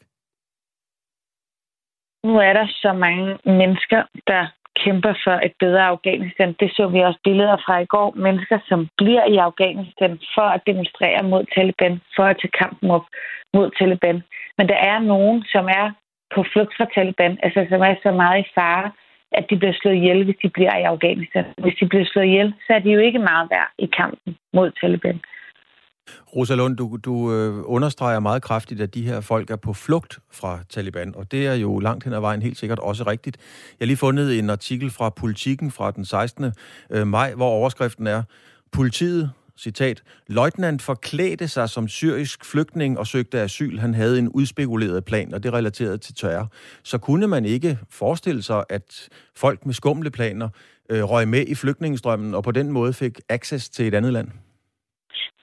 Nu er der så mange mennesker, der kæmper for et bedre Afghanistan. Det så vi også billeder fra i går. Mennesker, som bliver i Afghanistan for at demonstrere mod Taliban, for at tage kampen op mod Taliban. Men der er nogen, som er på flugt fra Taliban, altså som er så meget i fare, at de bliver slået ihjel, hvis de bliver i Afghanistan. Hvis de bliver slået ihjel, så er de jo ikke meget værd i kampen mod Taliban. Rosa Lund, du understreger meget kraftigt, at de her folk er på flugt fra Taliban, og det er jo langt hen ad vejen helt sikkert også rigtigt. Jeg har lige fundet en artikel fra Politiken fra den 16. maj, hvor overskriften er: Politiet, citat, løjtnant forklædte sig som syrisk flygtning og søgte asyl. Han havde en udspekuleret plan, og det relateret til terror. Så kunne man ikke forestille sig, at folk med skumle planer røg med i flygtningestrømmen og på den måde fik access til et andet land?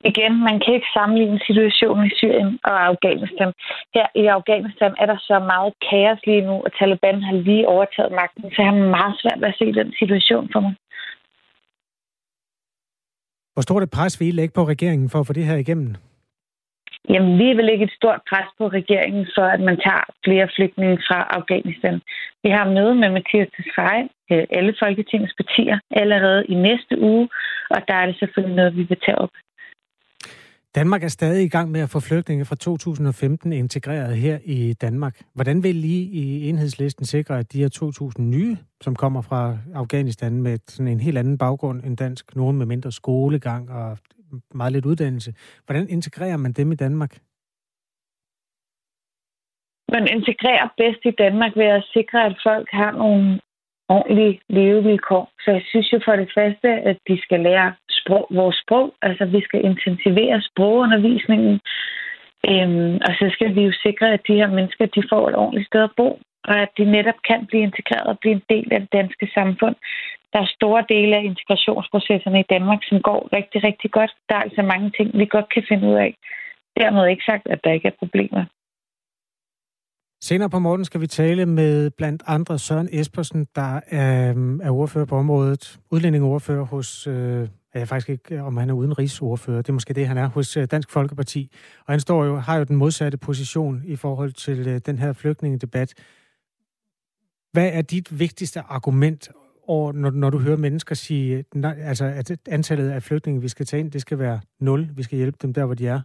Igen, man kan ikke sammenligne situationen i Syrien og Afghanistan. Her i Afghanistan er der så meget kaos lige nu, og Taliban har lige overtaget magten, så har man meget svært ved at se den situation for mig. Hvor stort et pres vil I lægge på regeringen for at få det her igennem? Jamen, vi vil lægge et stort pres på regeringen for, at man tager flere flygtninge fra Afghanistan. Vi har møde med Mattias Tesfaye, alle Folketingets partier, allerede i næste uge, og der er det selvfølgelig noget, vi vil tage op. Danmark er stadig i gang med at få flygtninge fra 2015 integreret her i Danmark. Hvordan vil I i Enhedslisten sikre, at de her 2.000 nye, som kommer fra Afghanistan med sådan en helt anden baggrund end dansk, nogen med mindre skolegang og meget lidt uddannelse, hvordan integrerer man dem i Danmark? Man integrerer bedst i Danmark ved at sikre, at folk har nogle ordentlige levevilkår. Så jeg synes jo for det første, at de skal lære vores sprog. Altså, vi skal intensivere sprogundervisningen. Og så skal vi jo sikre, at de her mennesker, de får et ordentligt sted at bo, og at de netop kan blive integreret og blive en del af det danske samfund. Der er store dele af integrationsprocesserne i Danmark, som går rigtig, rigtig godt. Der er altså mange ting, vi godt kan finde ud af. Dermed ikke sagt, at der ikke er problemer. Senere på morgen skal vi tale med blandt andre Søren Espersen, der er ordfører på området, udlændingeordfører hos... Jeg er faktisk ikke, om han er udenrigsordfører. Det er måske det, han er hos Dansk Folkeparti. Og han står jo, har jo den modsatte position i forhold til den her flygtningedebat. Hvad er dit vigtigste argument, når du hører mennesker sige, altså, at antallet af flygtninge, vi skal tage ind, det skal være 0. Vi skal hjælpe dem der, hvor de er?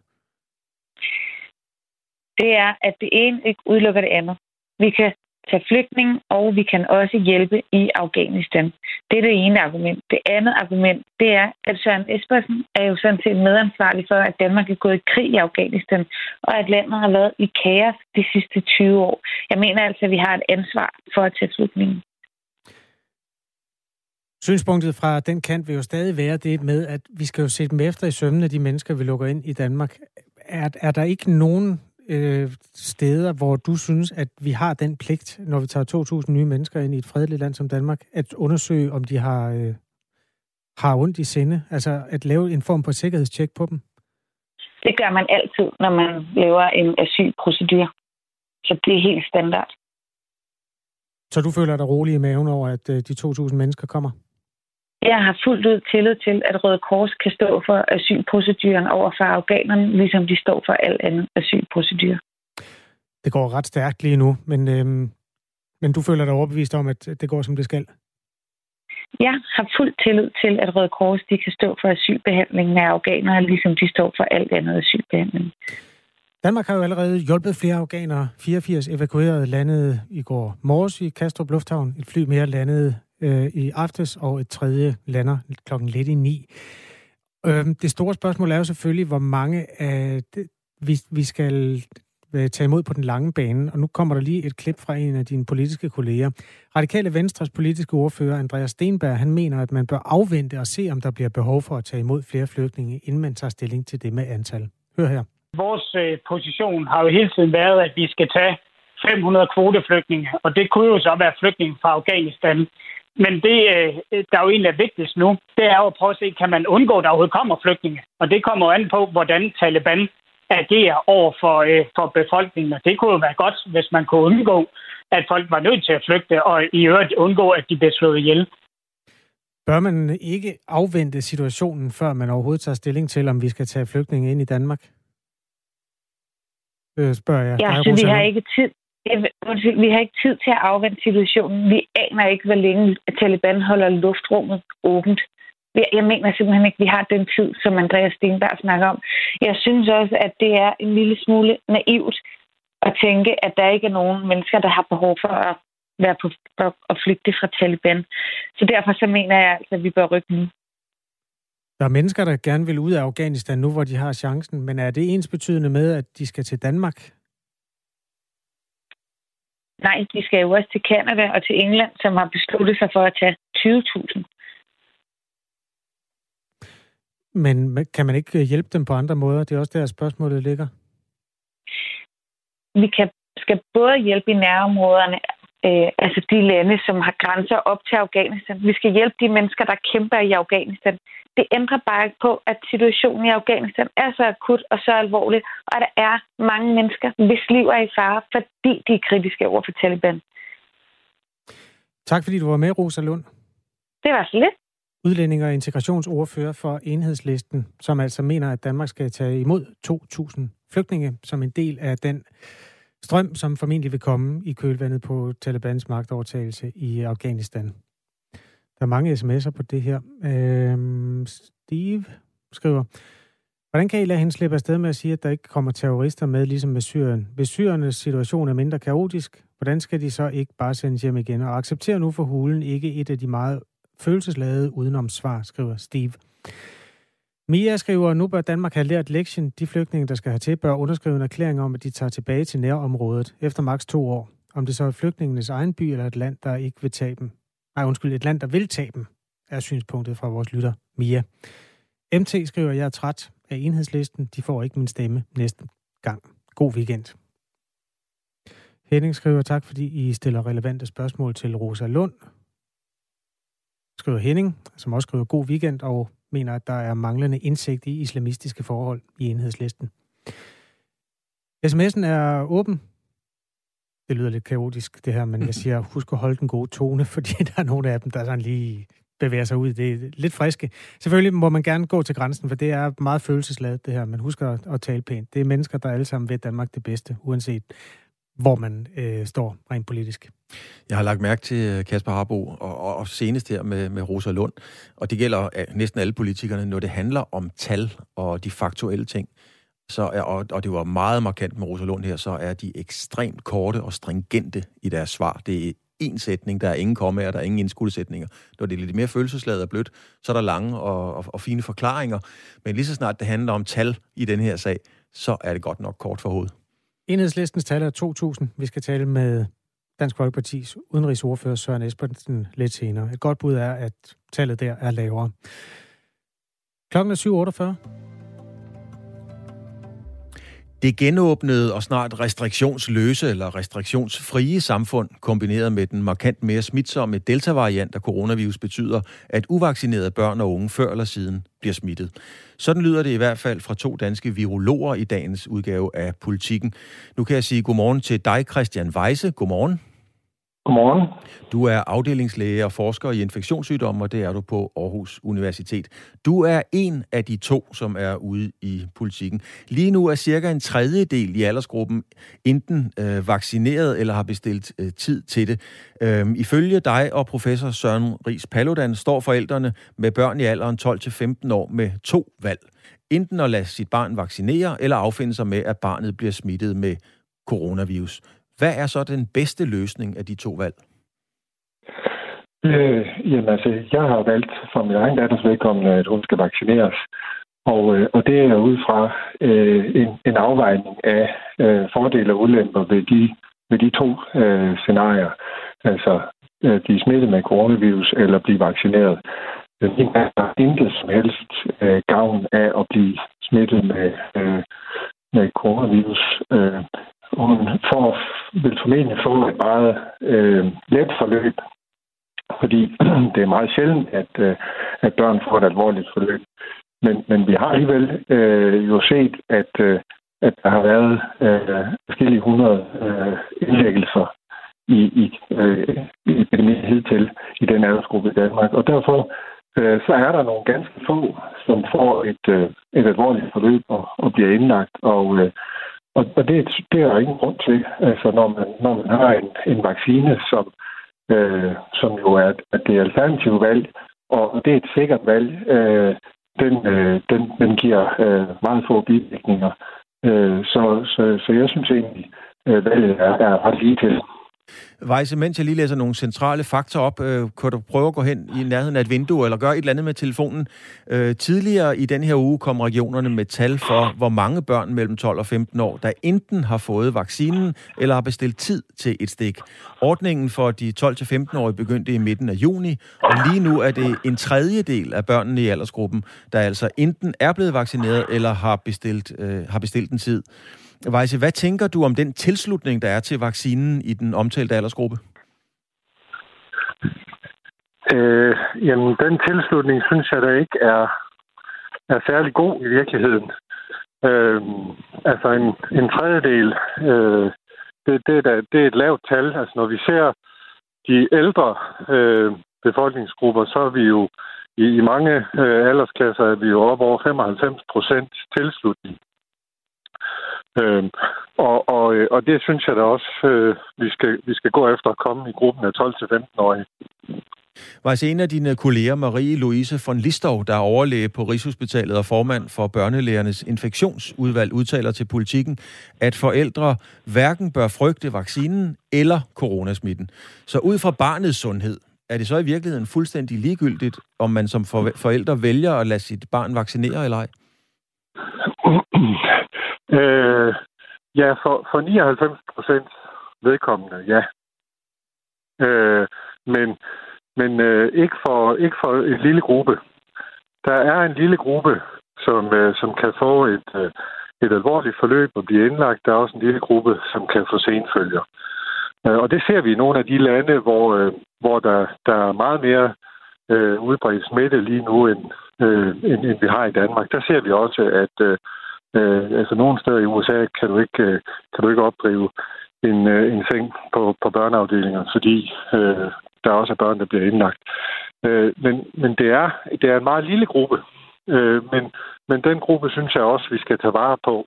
Det er, at det ene ikke udelukker det andet. Vi kan tage flygtninge, og vi kan også hjælpe i Afghanistan. Det er det ene argument. Det andet argument, det er, at Søren Espersen er jo sådan set medansvarlig for, at Danmark er gået i krig i Afghanistan, og at landet har været i kaos de sidste 20 år. Jeg mener altså, at vi har et ansvar for at tage flygtninge. Synspunktet fra den kant vil jo stadig være det med, at vi skal jo se dem efter i sømmene, de mennesker, vi lukker ind i Danmark. Er der ikke nogen steder, hvor du synes, at vi har den pligt, når vi tager 2.000 nye mennesker ind i et fredeligt land som Danmark, at undersøge, om de har ondt i sinde? Altså at lave en form for sikkerhedstjek på dem? Det gør man altid, når man laver en asylprocedur. Så det er helt standard. Så du føler dig rolig i maven over, at de 2.000 mennesker kommer? Jeg har fuldt ud tillid til, at Røde Kors kan stå for asylproceduren over for afghanerne, ligesom de står for al anden asylprocedur. Det går ret stærkt lige nu, men du føler dig overbevist om, at det går, som det skal? Jeg har fuldt tillid til, at Røde Kors de kan stå for asylbehandlingen af afghanere, ligesom de står for al andet asylbehandling. Danmark har jo allerede hjulpet flere afghanere. 84 evakuerede landede i går morges i Kastrup Lufthavn. Et fly mere landede i aftes, og et tredje lander klokken lidt i 9. Det store spørgsmål er jo selvfølgelig, hvor mange af det, vi skal tage imod på den lange bane. Og nu kommer der lige et klip fra en af dine politiske kolleger. Radikale Venstres politiske ordfører, Andreas Steenberg, han mener, at man bør afvente og se, om der bliver behov for at tage imod flere flygtninge, inden man tager stilling til det med antal. Hør her. Vores position har jo hele tiden været, at vi skal tage 500 kvoteflygtninge, og det kunne jo så være flygtninge fra Afghanistan. Men det, der jo egentlig er vigtigst nu, det er jo at prøve at se, kan man undgå, at der overhovedet kommer flygtninge. Og det kommer an på, hvordan Taliban agerer over for befolkningen. Og det kunne jo være godt, hvis man kunne undgå, at folk var nødt til at flygte, og i øvrigt undgå, at de blev slået ihjel. Bør man ikke afvente situationen, før man overhovedet tager stilling til, om vi skal tage flygtninge ind i Danmark? Spørger jeg. Ja, så vi har ikke tid til at afvente situationen. Vi aner ikke, hvor længe Taliban holder luftrummet åbent. Jeg mener simpelthen ikke, at vi har den tid, som Andreas Steenberg snakker om. Jeg synes også, at det er en lille smule naivt at tænke, at der ikke er nogen mennesker, der har behov for at være på at flygte fra Taliban. Så derfor så mener jeg altså, at vi bør rykke nu. Der er mennesker, der gerne vil ud af Afghanistan nu, hvor de har chancen, men er det ensbetydende med, at de skal til Danmark? Nej, de skal jo også til Canada og til England, som har besluttet sig for at tage 20.000. Men kan man ikke hjælpe dem på andre måder? Det er også der, spørgsmålet ligger. Vi skal både hjælpe i nærområderne, altså de lande, som har grænser op til Afghanistan. Vi skal hjælpe de mennesker, der kæmper i Afghanistan. Det ændrer bare ikke på, at situationen i Afghanistan er så akut og så alvorlig, og der er mange mennesker, hvis liv er i fare, fordi de er kritiske over for Taliban. Tak fordi du var med, Rosa Lund. Det var så lidt. Udlænding og integrationsordfører for Enhedslisten, som altså mener, at Danmark skal tage imod 2.000 flygtninge som en del af den strøm, som formentlig vil komme i kølvandet på Talibans magtovertagelse i Afghanistan. Der er mange sms'er på det her. Steve skriver, hvordan kan I lade hende slippe afsted med at sige, at der ikke kommer terrorister med, ligesom med Syrien? Hvis Syriernes situation er mindre kaotisk, hvordan skal de så ikke bare sendes hjem igen? Og accepterer nu for hulen ikke et af de meget følelsesladede udenom svar, skriver Steve. Mia skriver, at nu bør Danmark have lært lektien. De flygtninge, der skal hertil, bør underskrive en erklæring om, at de tager tilbage til nærområdet efter maks 2 år. Om det så er flygtningenes egen by eller et land, der ikke vil tage dem. Et land, der vil tage dem, er synspunktet fra vores lytter, Mia. MT skriver, jeg er træt af Enhedslisten. De får ikke min stemme næste gang. God weekend. Henning skriver, tak fordi I stiller relevante spørgsmål til Rosa Lund. Skriver Henning, som også skriver god weekend og mener, at der er manglende indsigt i islamistiske forhold i Enhedslisten. SMS'en er åben. Det lyder lidt kaotisk, det her, men jeg siger, husk at holde den gode tone, fordi der er nogle af dem, der sådan lige bevæger sig ud. Det er lidt friske. Selvfølgelig må man gerne gå til grænsen, for det er meget følelsesladet, det her. Men husk at tale pænt. Det er mennesker, der alle sammen ved Danmark det bedste, uanset hvor man står rent politisk. Jeg har lagt mærke til Kasper Harbro og senest her med Rosa Lund, og det gælder næsten alle politikerne, når det handler om tal og de faktuelle ting. Og det var meget markant med Rosa Lund her, så er de ekstremt korte og stringente i deres svar. Det er én sætning, der er ingen kommaer, der er ingen indskudssætninger. Når det er lidt mere følelsesladet og blødt, så er der lange og fine forklaringer. Men lige så snart det handler om tal i den her sag, så er det godt nok kort for hovedet. Enhedslistens tal er 2.000. Vi skal tale med Dansk Folkepartis udenrigsordfører Søren Espersen lidt senere. Et godt bud er, at tallet der er lavere. Klokken er 7.48. Det genåbnede og snart restriktionsløse eller restriktionsfrie samfund, kombineret med den markant mere smitsomme deltavariant af coronavirus, betyder, at uvaccinerede børn og unge før eller siden bliver smittet. Sådan lyder det i hvert fald fra 2 danske virologer i dagens udgave af Politikken. Nu kan jeg sige godmorgen til dig, Christian Wejse. Godmorgen. Godmorgen. Du er afdelingslæge og forsker i infektionssygdomme, og det er du på Aarhus Universitet. Du er en af de 2, som er ude i Politikken. Lige nu er cirka en 1/3 i aldersgruppen enten vaccineret eller har bestilt tid til det. Ifølge dig og professor Søren Ries Paludan står forældrene med børn i alderen 12-15 år med 2 valg. Enten at lade sit barn vaccinere eller affinde sig med, at barnet bliver smittet med coronavirus. Hvad er så den bedste løsning af de 2 valg? Jeg har valgt for min egen datters vedkommende, at hun skal vaccineres. Og det er ud fra en afvejning af fordele og ulemper ved de 2 scenarier. Altså blive smittet med coronavirus eller blive vaccineret. Min datter har intet som helst gavn af at blive smittet med coronavirus. Hun vil formentlig få et meget let forløb, fordi det er meget sjældent, at børn får et alvorligt forløb. Men vi har alligevel jo set, at der har været forskellige 100 indlæggelser i epidemien hidtil i den aldersgruppe i Danmark. Og derfor så er der nogle ganske få, som får et alvorligt forløb og bliver indlagt. Og det er der ingen grund til. Altså, når man har en vaccine, som jo er at det alternative valg, og det er et sikkert valg, den giver meget få bivirkninger. Så jeg synes egentlig, valget er ret lige til. Wejse, mens jeg lige læser nogle centrale fakta op, kan du prøve at gå hen i nærheden af et vindue eller gøre et eller andet med telefonen. Tidligere i den her uge kom regionerne med tal for, hvor mange børn mellem 12 og 15 år, der enten har fået vaccinen eller har bestilt tid til et stik. Ordningen for de 12-15-årige begyndte i midten af juni, og lige nu er det 1/3 af børnene i aldersgruppen, der altså enten er blevet vaccineret eller har bestilt en tid. Wejse, hvad tænker du om den tilslutning, der er til vaccinen i den omtalte aldersgruppe? Jamen, den tilslutning synes jeg da ikke er særlig god i virkeligheden. Altså en 1/3, det er et lavt tal. Altså, når vi ser de ældre befolkningsgrupper, så er vi jo i mange aldersklasser er vi jo op over 95% tilslutning. Og det synes jeg da også, vi skal gå efter at komme i gruppen af 12-15-årige. Wejse, en af dine kolleger, Marie-Louise von Listov, der er overlæge på Rigshospitalet og formand for børnelægernes infektionsudvalg, udtaler til Politiken, at forældre hverken bør frygte vaccinen eller coronasmitten. Så ud fra barnets sundhed, er det så i virkeligheden fuldstændig ligegyldigt, om man som forældre vælger at lade sit barn vaccinere eller ej? Ja, for 99% vedkommende, ja. Men ikke for en lille gruppe. Der er en lille gruppe, som kan få et alvorligt forløb og blive indlagt. Der er også en lille gruppe, som kan få senfølger. Og det ser vi i nogle af de lande, hvor der er meget mere udbredt smitte lige nu, end vi har i Danmark. Der ser vi også, at altså nogle steder i USA kan du ikke opdrive en seng på børneafdelinger, fordi der er også børn, der bliver indlagt. Men det er en meget lille gruppe, men den gruppe synes jeg også, vi skal tage vare på.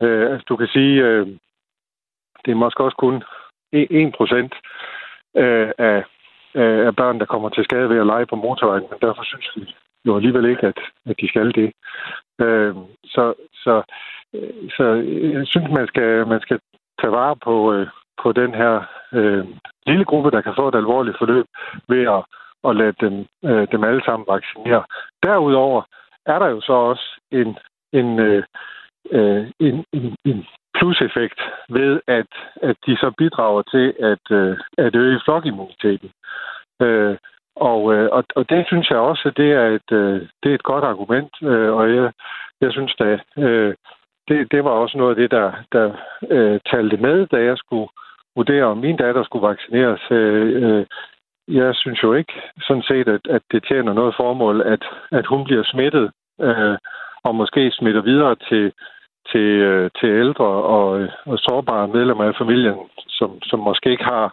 Altså du kan sige, det er måske også kun 1% af børn, der kommer til skade ved at lege på motorvejen, men derfor synes vi jo alligevel ikke, at de skal det. Så jeg synes, man skal tage vare på den her lille gruppe, der kan få et alvorligt forløb ved at lade dem alle sammen vaccinere. Derudover er der jo så også en pluseffekt ved, at de så bidrager til at øge flokimmuniteten. Og det synes jeg også, det er et godt argument, og jeg synes, at det var også noget af det, der talte med, da jeg skulle vurdere, om min datter skulle vaccineres. Jeg synes jo ikke sådan set, at det tjener noget formål, at hun bliver smittet, og måske smitter videre til ældre og sårbare medlemmer af familien, som måske ikke har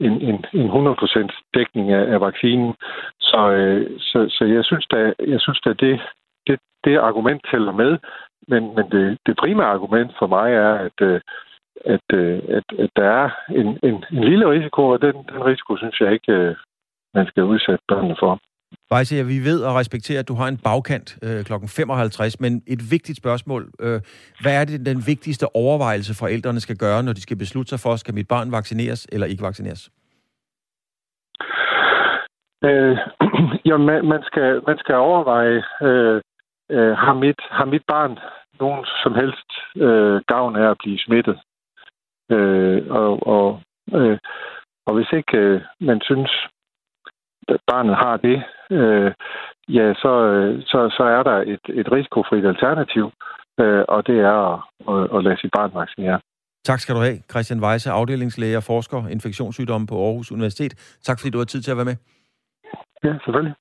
en 100% dækning af vaccinen. Så jeg synes, at det argument tæller med, men det primære argument for mig er, at der er en lille risiko, og den risiko synes jeg ikke, man skal udsætte børnene for. Wejse, vi ved og respekterer, at du har en bagkant klokken 55, men et vigtigt spørgsmål. Hvad er det den vigtigste overvejelse, forældrene skal gøre, når de skal beslutte sig for, skal mit barn vaccineres eller ikke vaccineres? Man skal overveje, har mit barn nogen som helst gavn af at blive smittet? Og hvis ikke man synes, barnet har det, så er der et risikofrit alternativ, og det er at lade sit barn vaccinere. Tak skal du have, Christian Wejse, afdelingslæge og forsker infektionssygdomme på Aarhus Universitet. Tak fordi du har tid til at være med. Ja, selvfølgelig.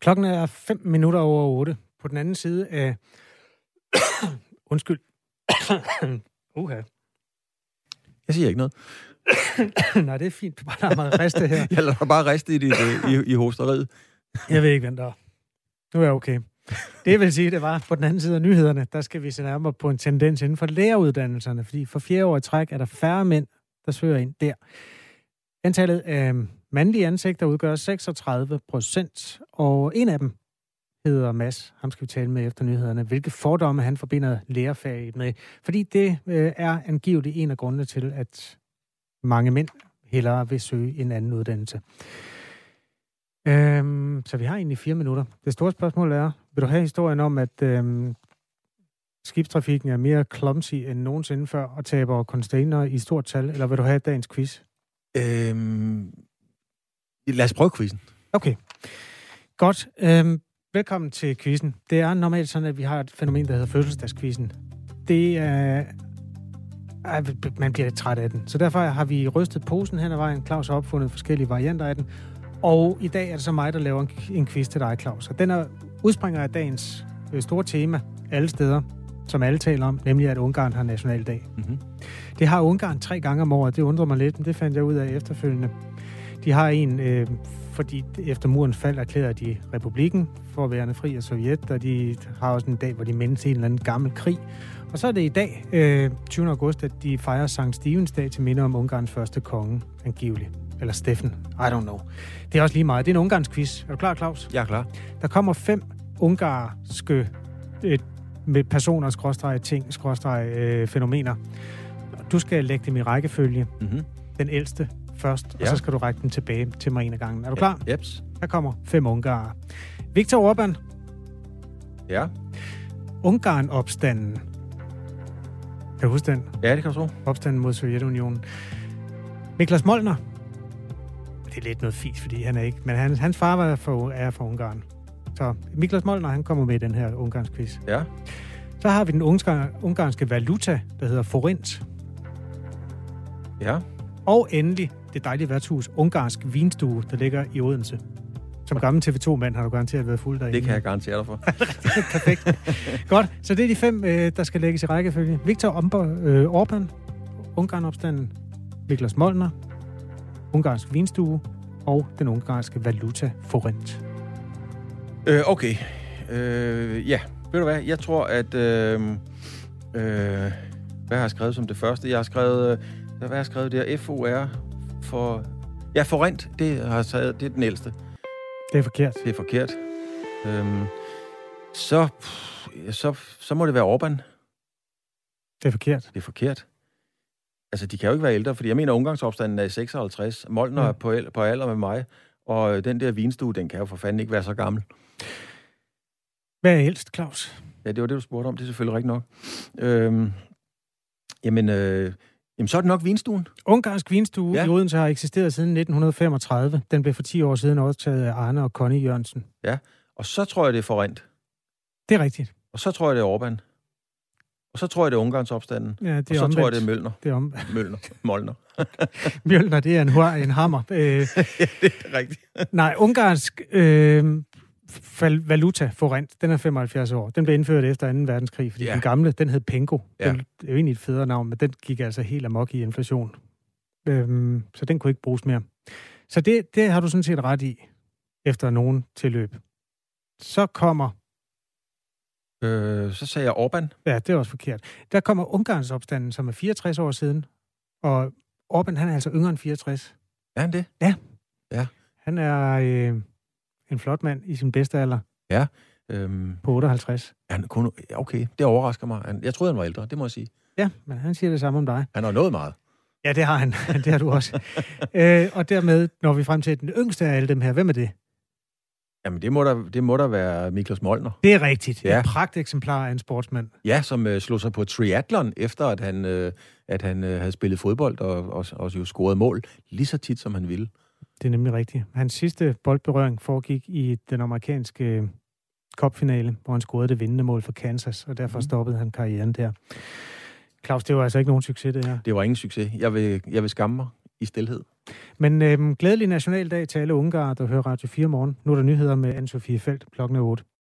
Klokken er 8:05. På den anden side af... Undskyld. Uha. Jeg siger ikke noget. Nej, det er fint. Du bare lader mig riste her. Jeg lader bare riste i hosteriet. Jeg ved ikke, hvem der er. Nu er jeg okay. Det vil sige, det var på den anden side af nyhederne, der skal vi se nærmere på en tendens inden for læreruddannelserne, fordi for 4. år i træk er der færre mænd, der søger ind der. Antallet af mandlige ansigter udgør 36%, og en af dem hedder Mads. Ham skal vi tale med efter nyhederne. Hvilke fordomme han forbinder lærerfaget med? Fordi det er angiveligt en af grundene til, at mange mænd hellere vil søge en anden uddannelse. Så vi har egentlig 4 minutter. Det store spørgsmål er, vil du have historien om, at skibstrafikken er mere clumsy end nogensinde før og taber container i stort tal, eller vil du have dagens quiz? Lad os prøve quizzen. Okay. Godt. Velkommen til quizzen. Det er normalt sådan, at vi har et fænomen, der hedder fødselsdagsquizzen. Det er... man bliver lidt træt af den. Så derfor har vi rystet posen hen ad vejen. Claus har opfundet forskellige varianter af den. Og i dag er det så mig, der laver en quiz til dig, Claus. Og den er udspringer af dagens store tema alle steder, som alle taler om, nemlig at Ungarn har nationaldag. Mm-hmm. Det har Ungarn 3 gange om året. Det undrer mig lidt, men det fandt jeg ud af efterfølgende. De har en, fordi efter murens fald erklærer de republikken for at være fri af Sovjet, og de har også en dag, hvor de mindes en eller anden gammel krig. Og så er det i dag, 20. august, at de fejrer Sankt Stevens dag til minde om Ungarns første konge, angiveligt. Eller Steffen. I don't know. Det er også lige meget. Det er en ungarsk quiz. Er du klar, Claus? Jeg er klar. Der kommer 5 ungarske med personer, ting, fænomener. Du skal lægge dem i rækkefølge. Mm-hmm. Den ældste først, ja. Og så skal du række den tilbage til mig en af gangen. Er du klar? Ja. Jeps. Der kommer 5 ungarer. Viktor Orbán. Ja. Ungarn-opstanden. Kan du huske den? Ja, det kan du tro. Opstanden mod Sovjetunionen. Miklós Molnár. Det er lidt noget fis, fordi han er ikke... Men hans far er fra Ungarn. Så Miklós Molnár, han kommer med i den her ungarsk quiz. Ja. Så har vi den ungarske valuta, der hedder forint. Ja. Og endelig det dejlige værtshus, Ungarsk Vinstue, der ligger i Odense. Som gammel TV2-mand har du garanteret været fuld derinde. Det kan jeg garantere dig for. Perfekt. Godt. Så det er de 5, der skal lægges i rækkefølge. Viktor Orbán, Ungarn-opstanden, Miklós Molnár, Ungarsk Vinstue og den ungarske valuta forint. Okay. Ja, ved du hvad? Jeg tror, at... hvad har jeg skrevet som det første? Jeg har skrevet... Hvad har jeg skrevet der? F-O-R for... Ja, forint. Det er den ældste. Det er forkert. Det er forkert. Så må det være Orbán. Det er forkert. Det er forkert. Altså, de kan jo ikke være ældre, fordi jeg mener, ungdomsopstanden er i 56. Molnár er på alder med mig, og den der vinstue, den kan jo for fanden ikke være så gammel. Hvad er ældst, Claus? Ja, det var det, du spurgte om. Det er selvfølgelig rigtigt nok. Jamen, så er det nok vinstuen. Ungarsk Vinstue i Odense har eksisteret siden 1935. Den blev for 10 år siden overtaget af Arne og Connie Jørgensen. Ja, og så tror jeg, det er forint. Det er rigtigt. Og så tror jeg, det er Orbán. Og så tror jeg, det er Ungarnsopstanden. Ja, og så tror jeg, det er Mølner. Det er Molnár. Mølner, det er en hammer. Ja, det er rigtigt. Nej, ungarsk valuta forint, den er 75 år. Den blev indført efter 2. verdenskrig, fordi den gamle, den hed Pengo. Ja. Den er jo egentlig et federe navn, men den gik altså helt amok i inflation. Så den kunne ikke bruges mere. Så det har du sådan set ret i, efter nogen tilløb. Så kommer... så sagde jeg Orbán. Ja, det er også forkert. Der kommer Ungarnsopstanden, som er 64 år siden, og Orbán, han er altså yngre end 64. Er han det? Ja. Han er en flot mand i sin bedste alder. Ja. På 58. Han kunne, okay, det overrasker mig. Jeg troede, han var ældre, det må jeg sige. Ja, men han siger det samme om dig. Han har nået meget. Ja, det har han. Det har du også. Og dermed når vi frem til den yngste af alle dem her. Hvem er det? Jamen, det må der være Miklós Molnár. Det er rigtigt. Ja. Et pragteksemplar af en sportsmand. Ja, som slog sig på triathlon, efter at han havde spillet fodbold og jo scoret mål lige så tit, som han ville. Det er nemlig rigtigt. Hans sidste boldberøring foregik i den amerikanske cupfinale, hvor han scorede det vindende mål for Kansas, og derfor stoppede han karrieren der. Claus, det var altså ikke nogen succes, det her. Det var ingen succes. Jeg vil skamme mig i stilhed. Men glædelig nationaldag til alle ungarer, der hører Radio 4 morgen. Nu er der nyheder med Anne-Sophie Feldt klokken 8.